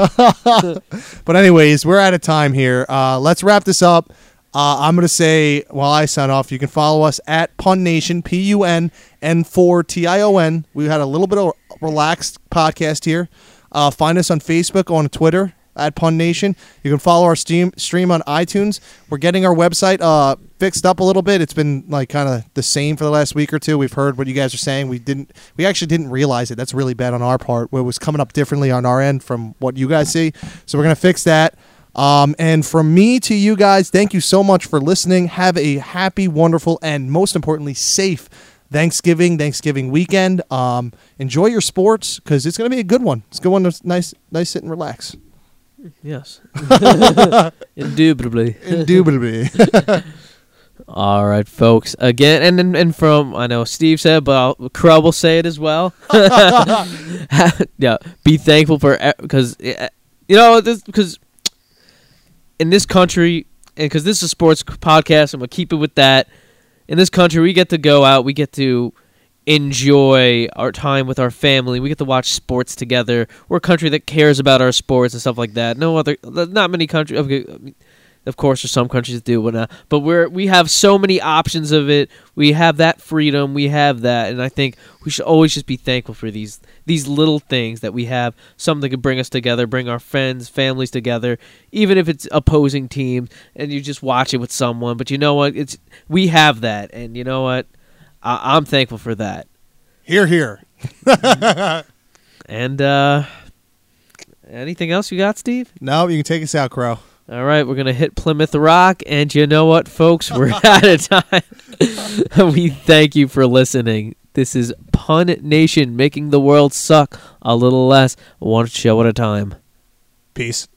But anyways, we're out of time here. Uh, let's wrap this up. Uh, I'm going to say, while I sign off, you can follow us at Pun Nation, P U N N four T I O N. We had a little bit of a relaxed podcast here. Uh, find us on Facebook, on Twitter, at Pun Nation. You can follow our stream stream on iTunes. We're getting our website uh, fixed up a little bit. It's been like kind of the same for the last week or two. We've heard what you guys are saying. We didn't. We actually didn't realize it. That's really bad on our part. It was coming up differently on our end from what you guys see. So we're gonna fix that. Um, and from me to you guys, thank you so much for listening. Have a happy, wonderful, and most importantly, safe Thanksgiving, Thanksgiving weekend. Um, enjoy your sports because it's gonna be a good one. It's a good one to nice, nice, sit and relax. Yes. Indubitably. Indubitably. All right, folks. Again, and, and and from, I know Steve said, but Crow will say it as well. Yeah, be thankful for, because, you know, because in this country, and because this is a sports podcast, and we'll keep it with that, in this country, we get to go out, we get to enjoy our time with our family. We get to watch sports together. We're a country that cares about our sports and stuff like that. No other, not many countries. Okay, of course, there's some countries that do whatnot, but we're we have so many options of it. We have that freedom. We have that, and I think we should always just be thankful for these these little things that we have. Something that could bring us together, bring our friends, families together, even if it's opposing teams, and you just watch it with someone. But you know what? It's we have that, and you know what? I'm thankful for that. Hear, hear. And uh, anything else you got, Steve? No, you can take us out, Crow. All right, we're going to hit Plymouth Rock. And you know what, folks? We're out of time. We thank you for listening. This is Pun Nation, making the world suck a little less, one show at a time. Peace.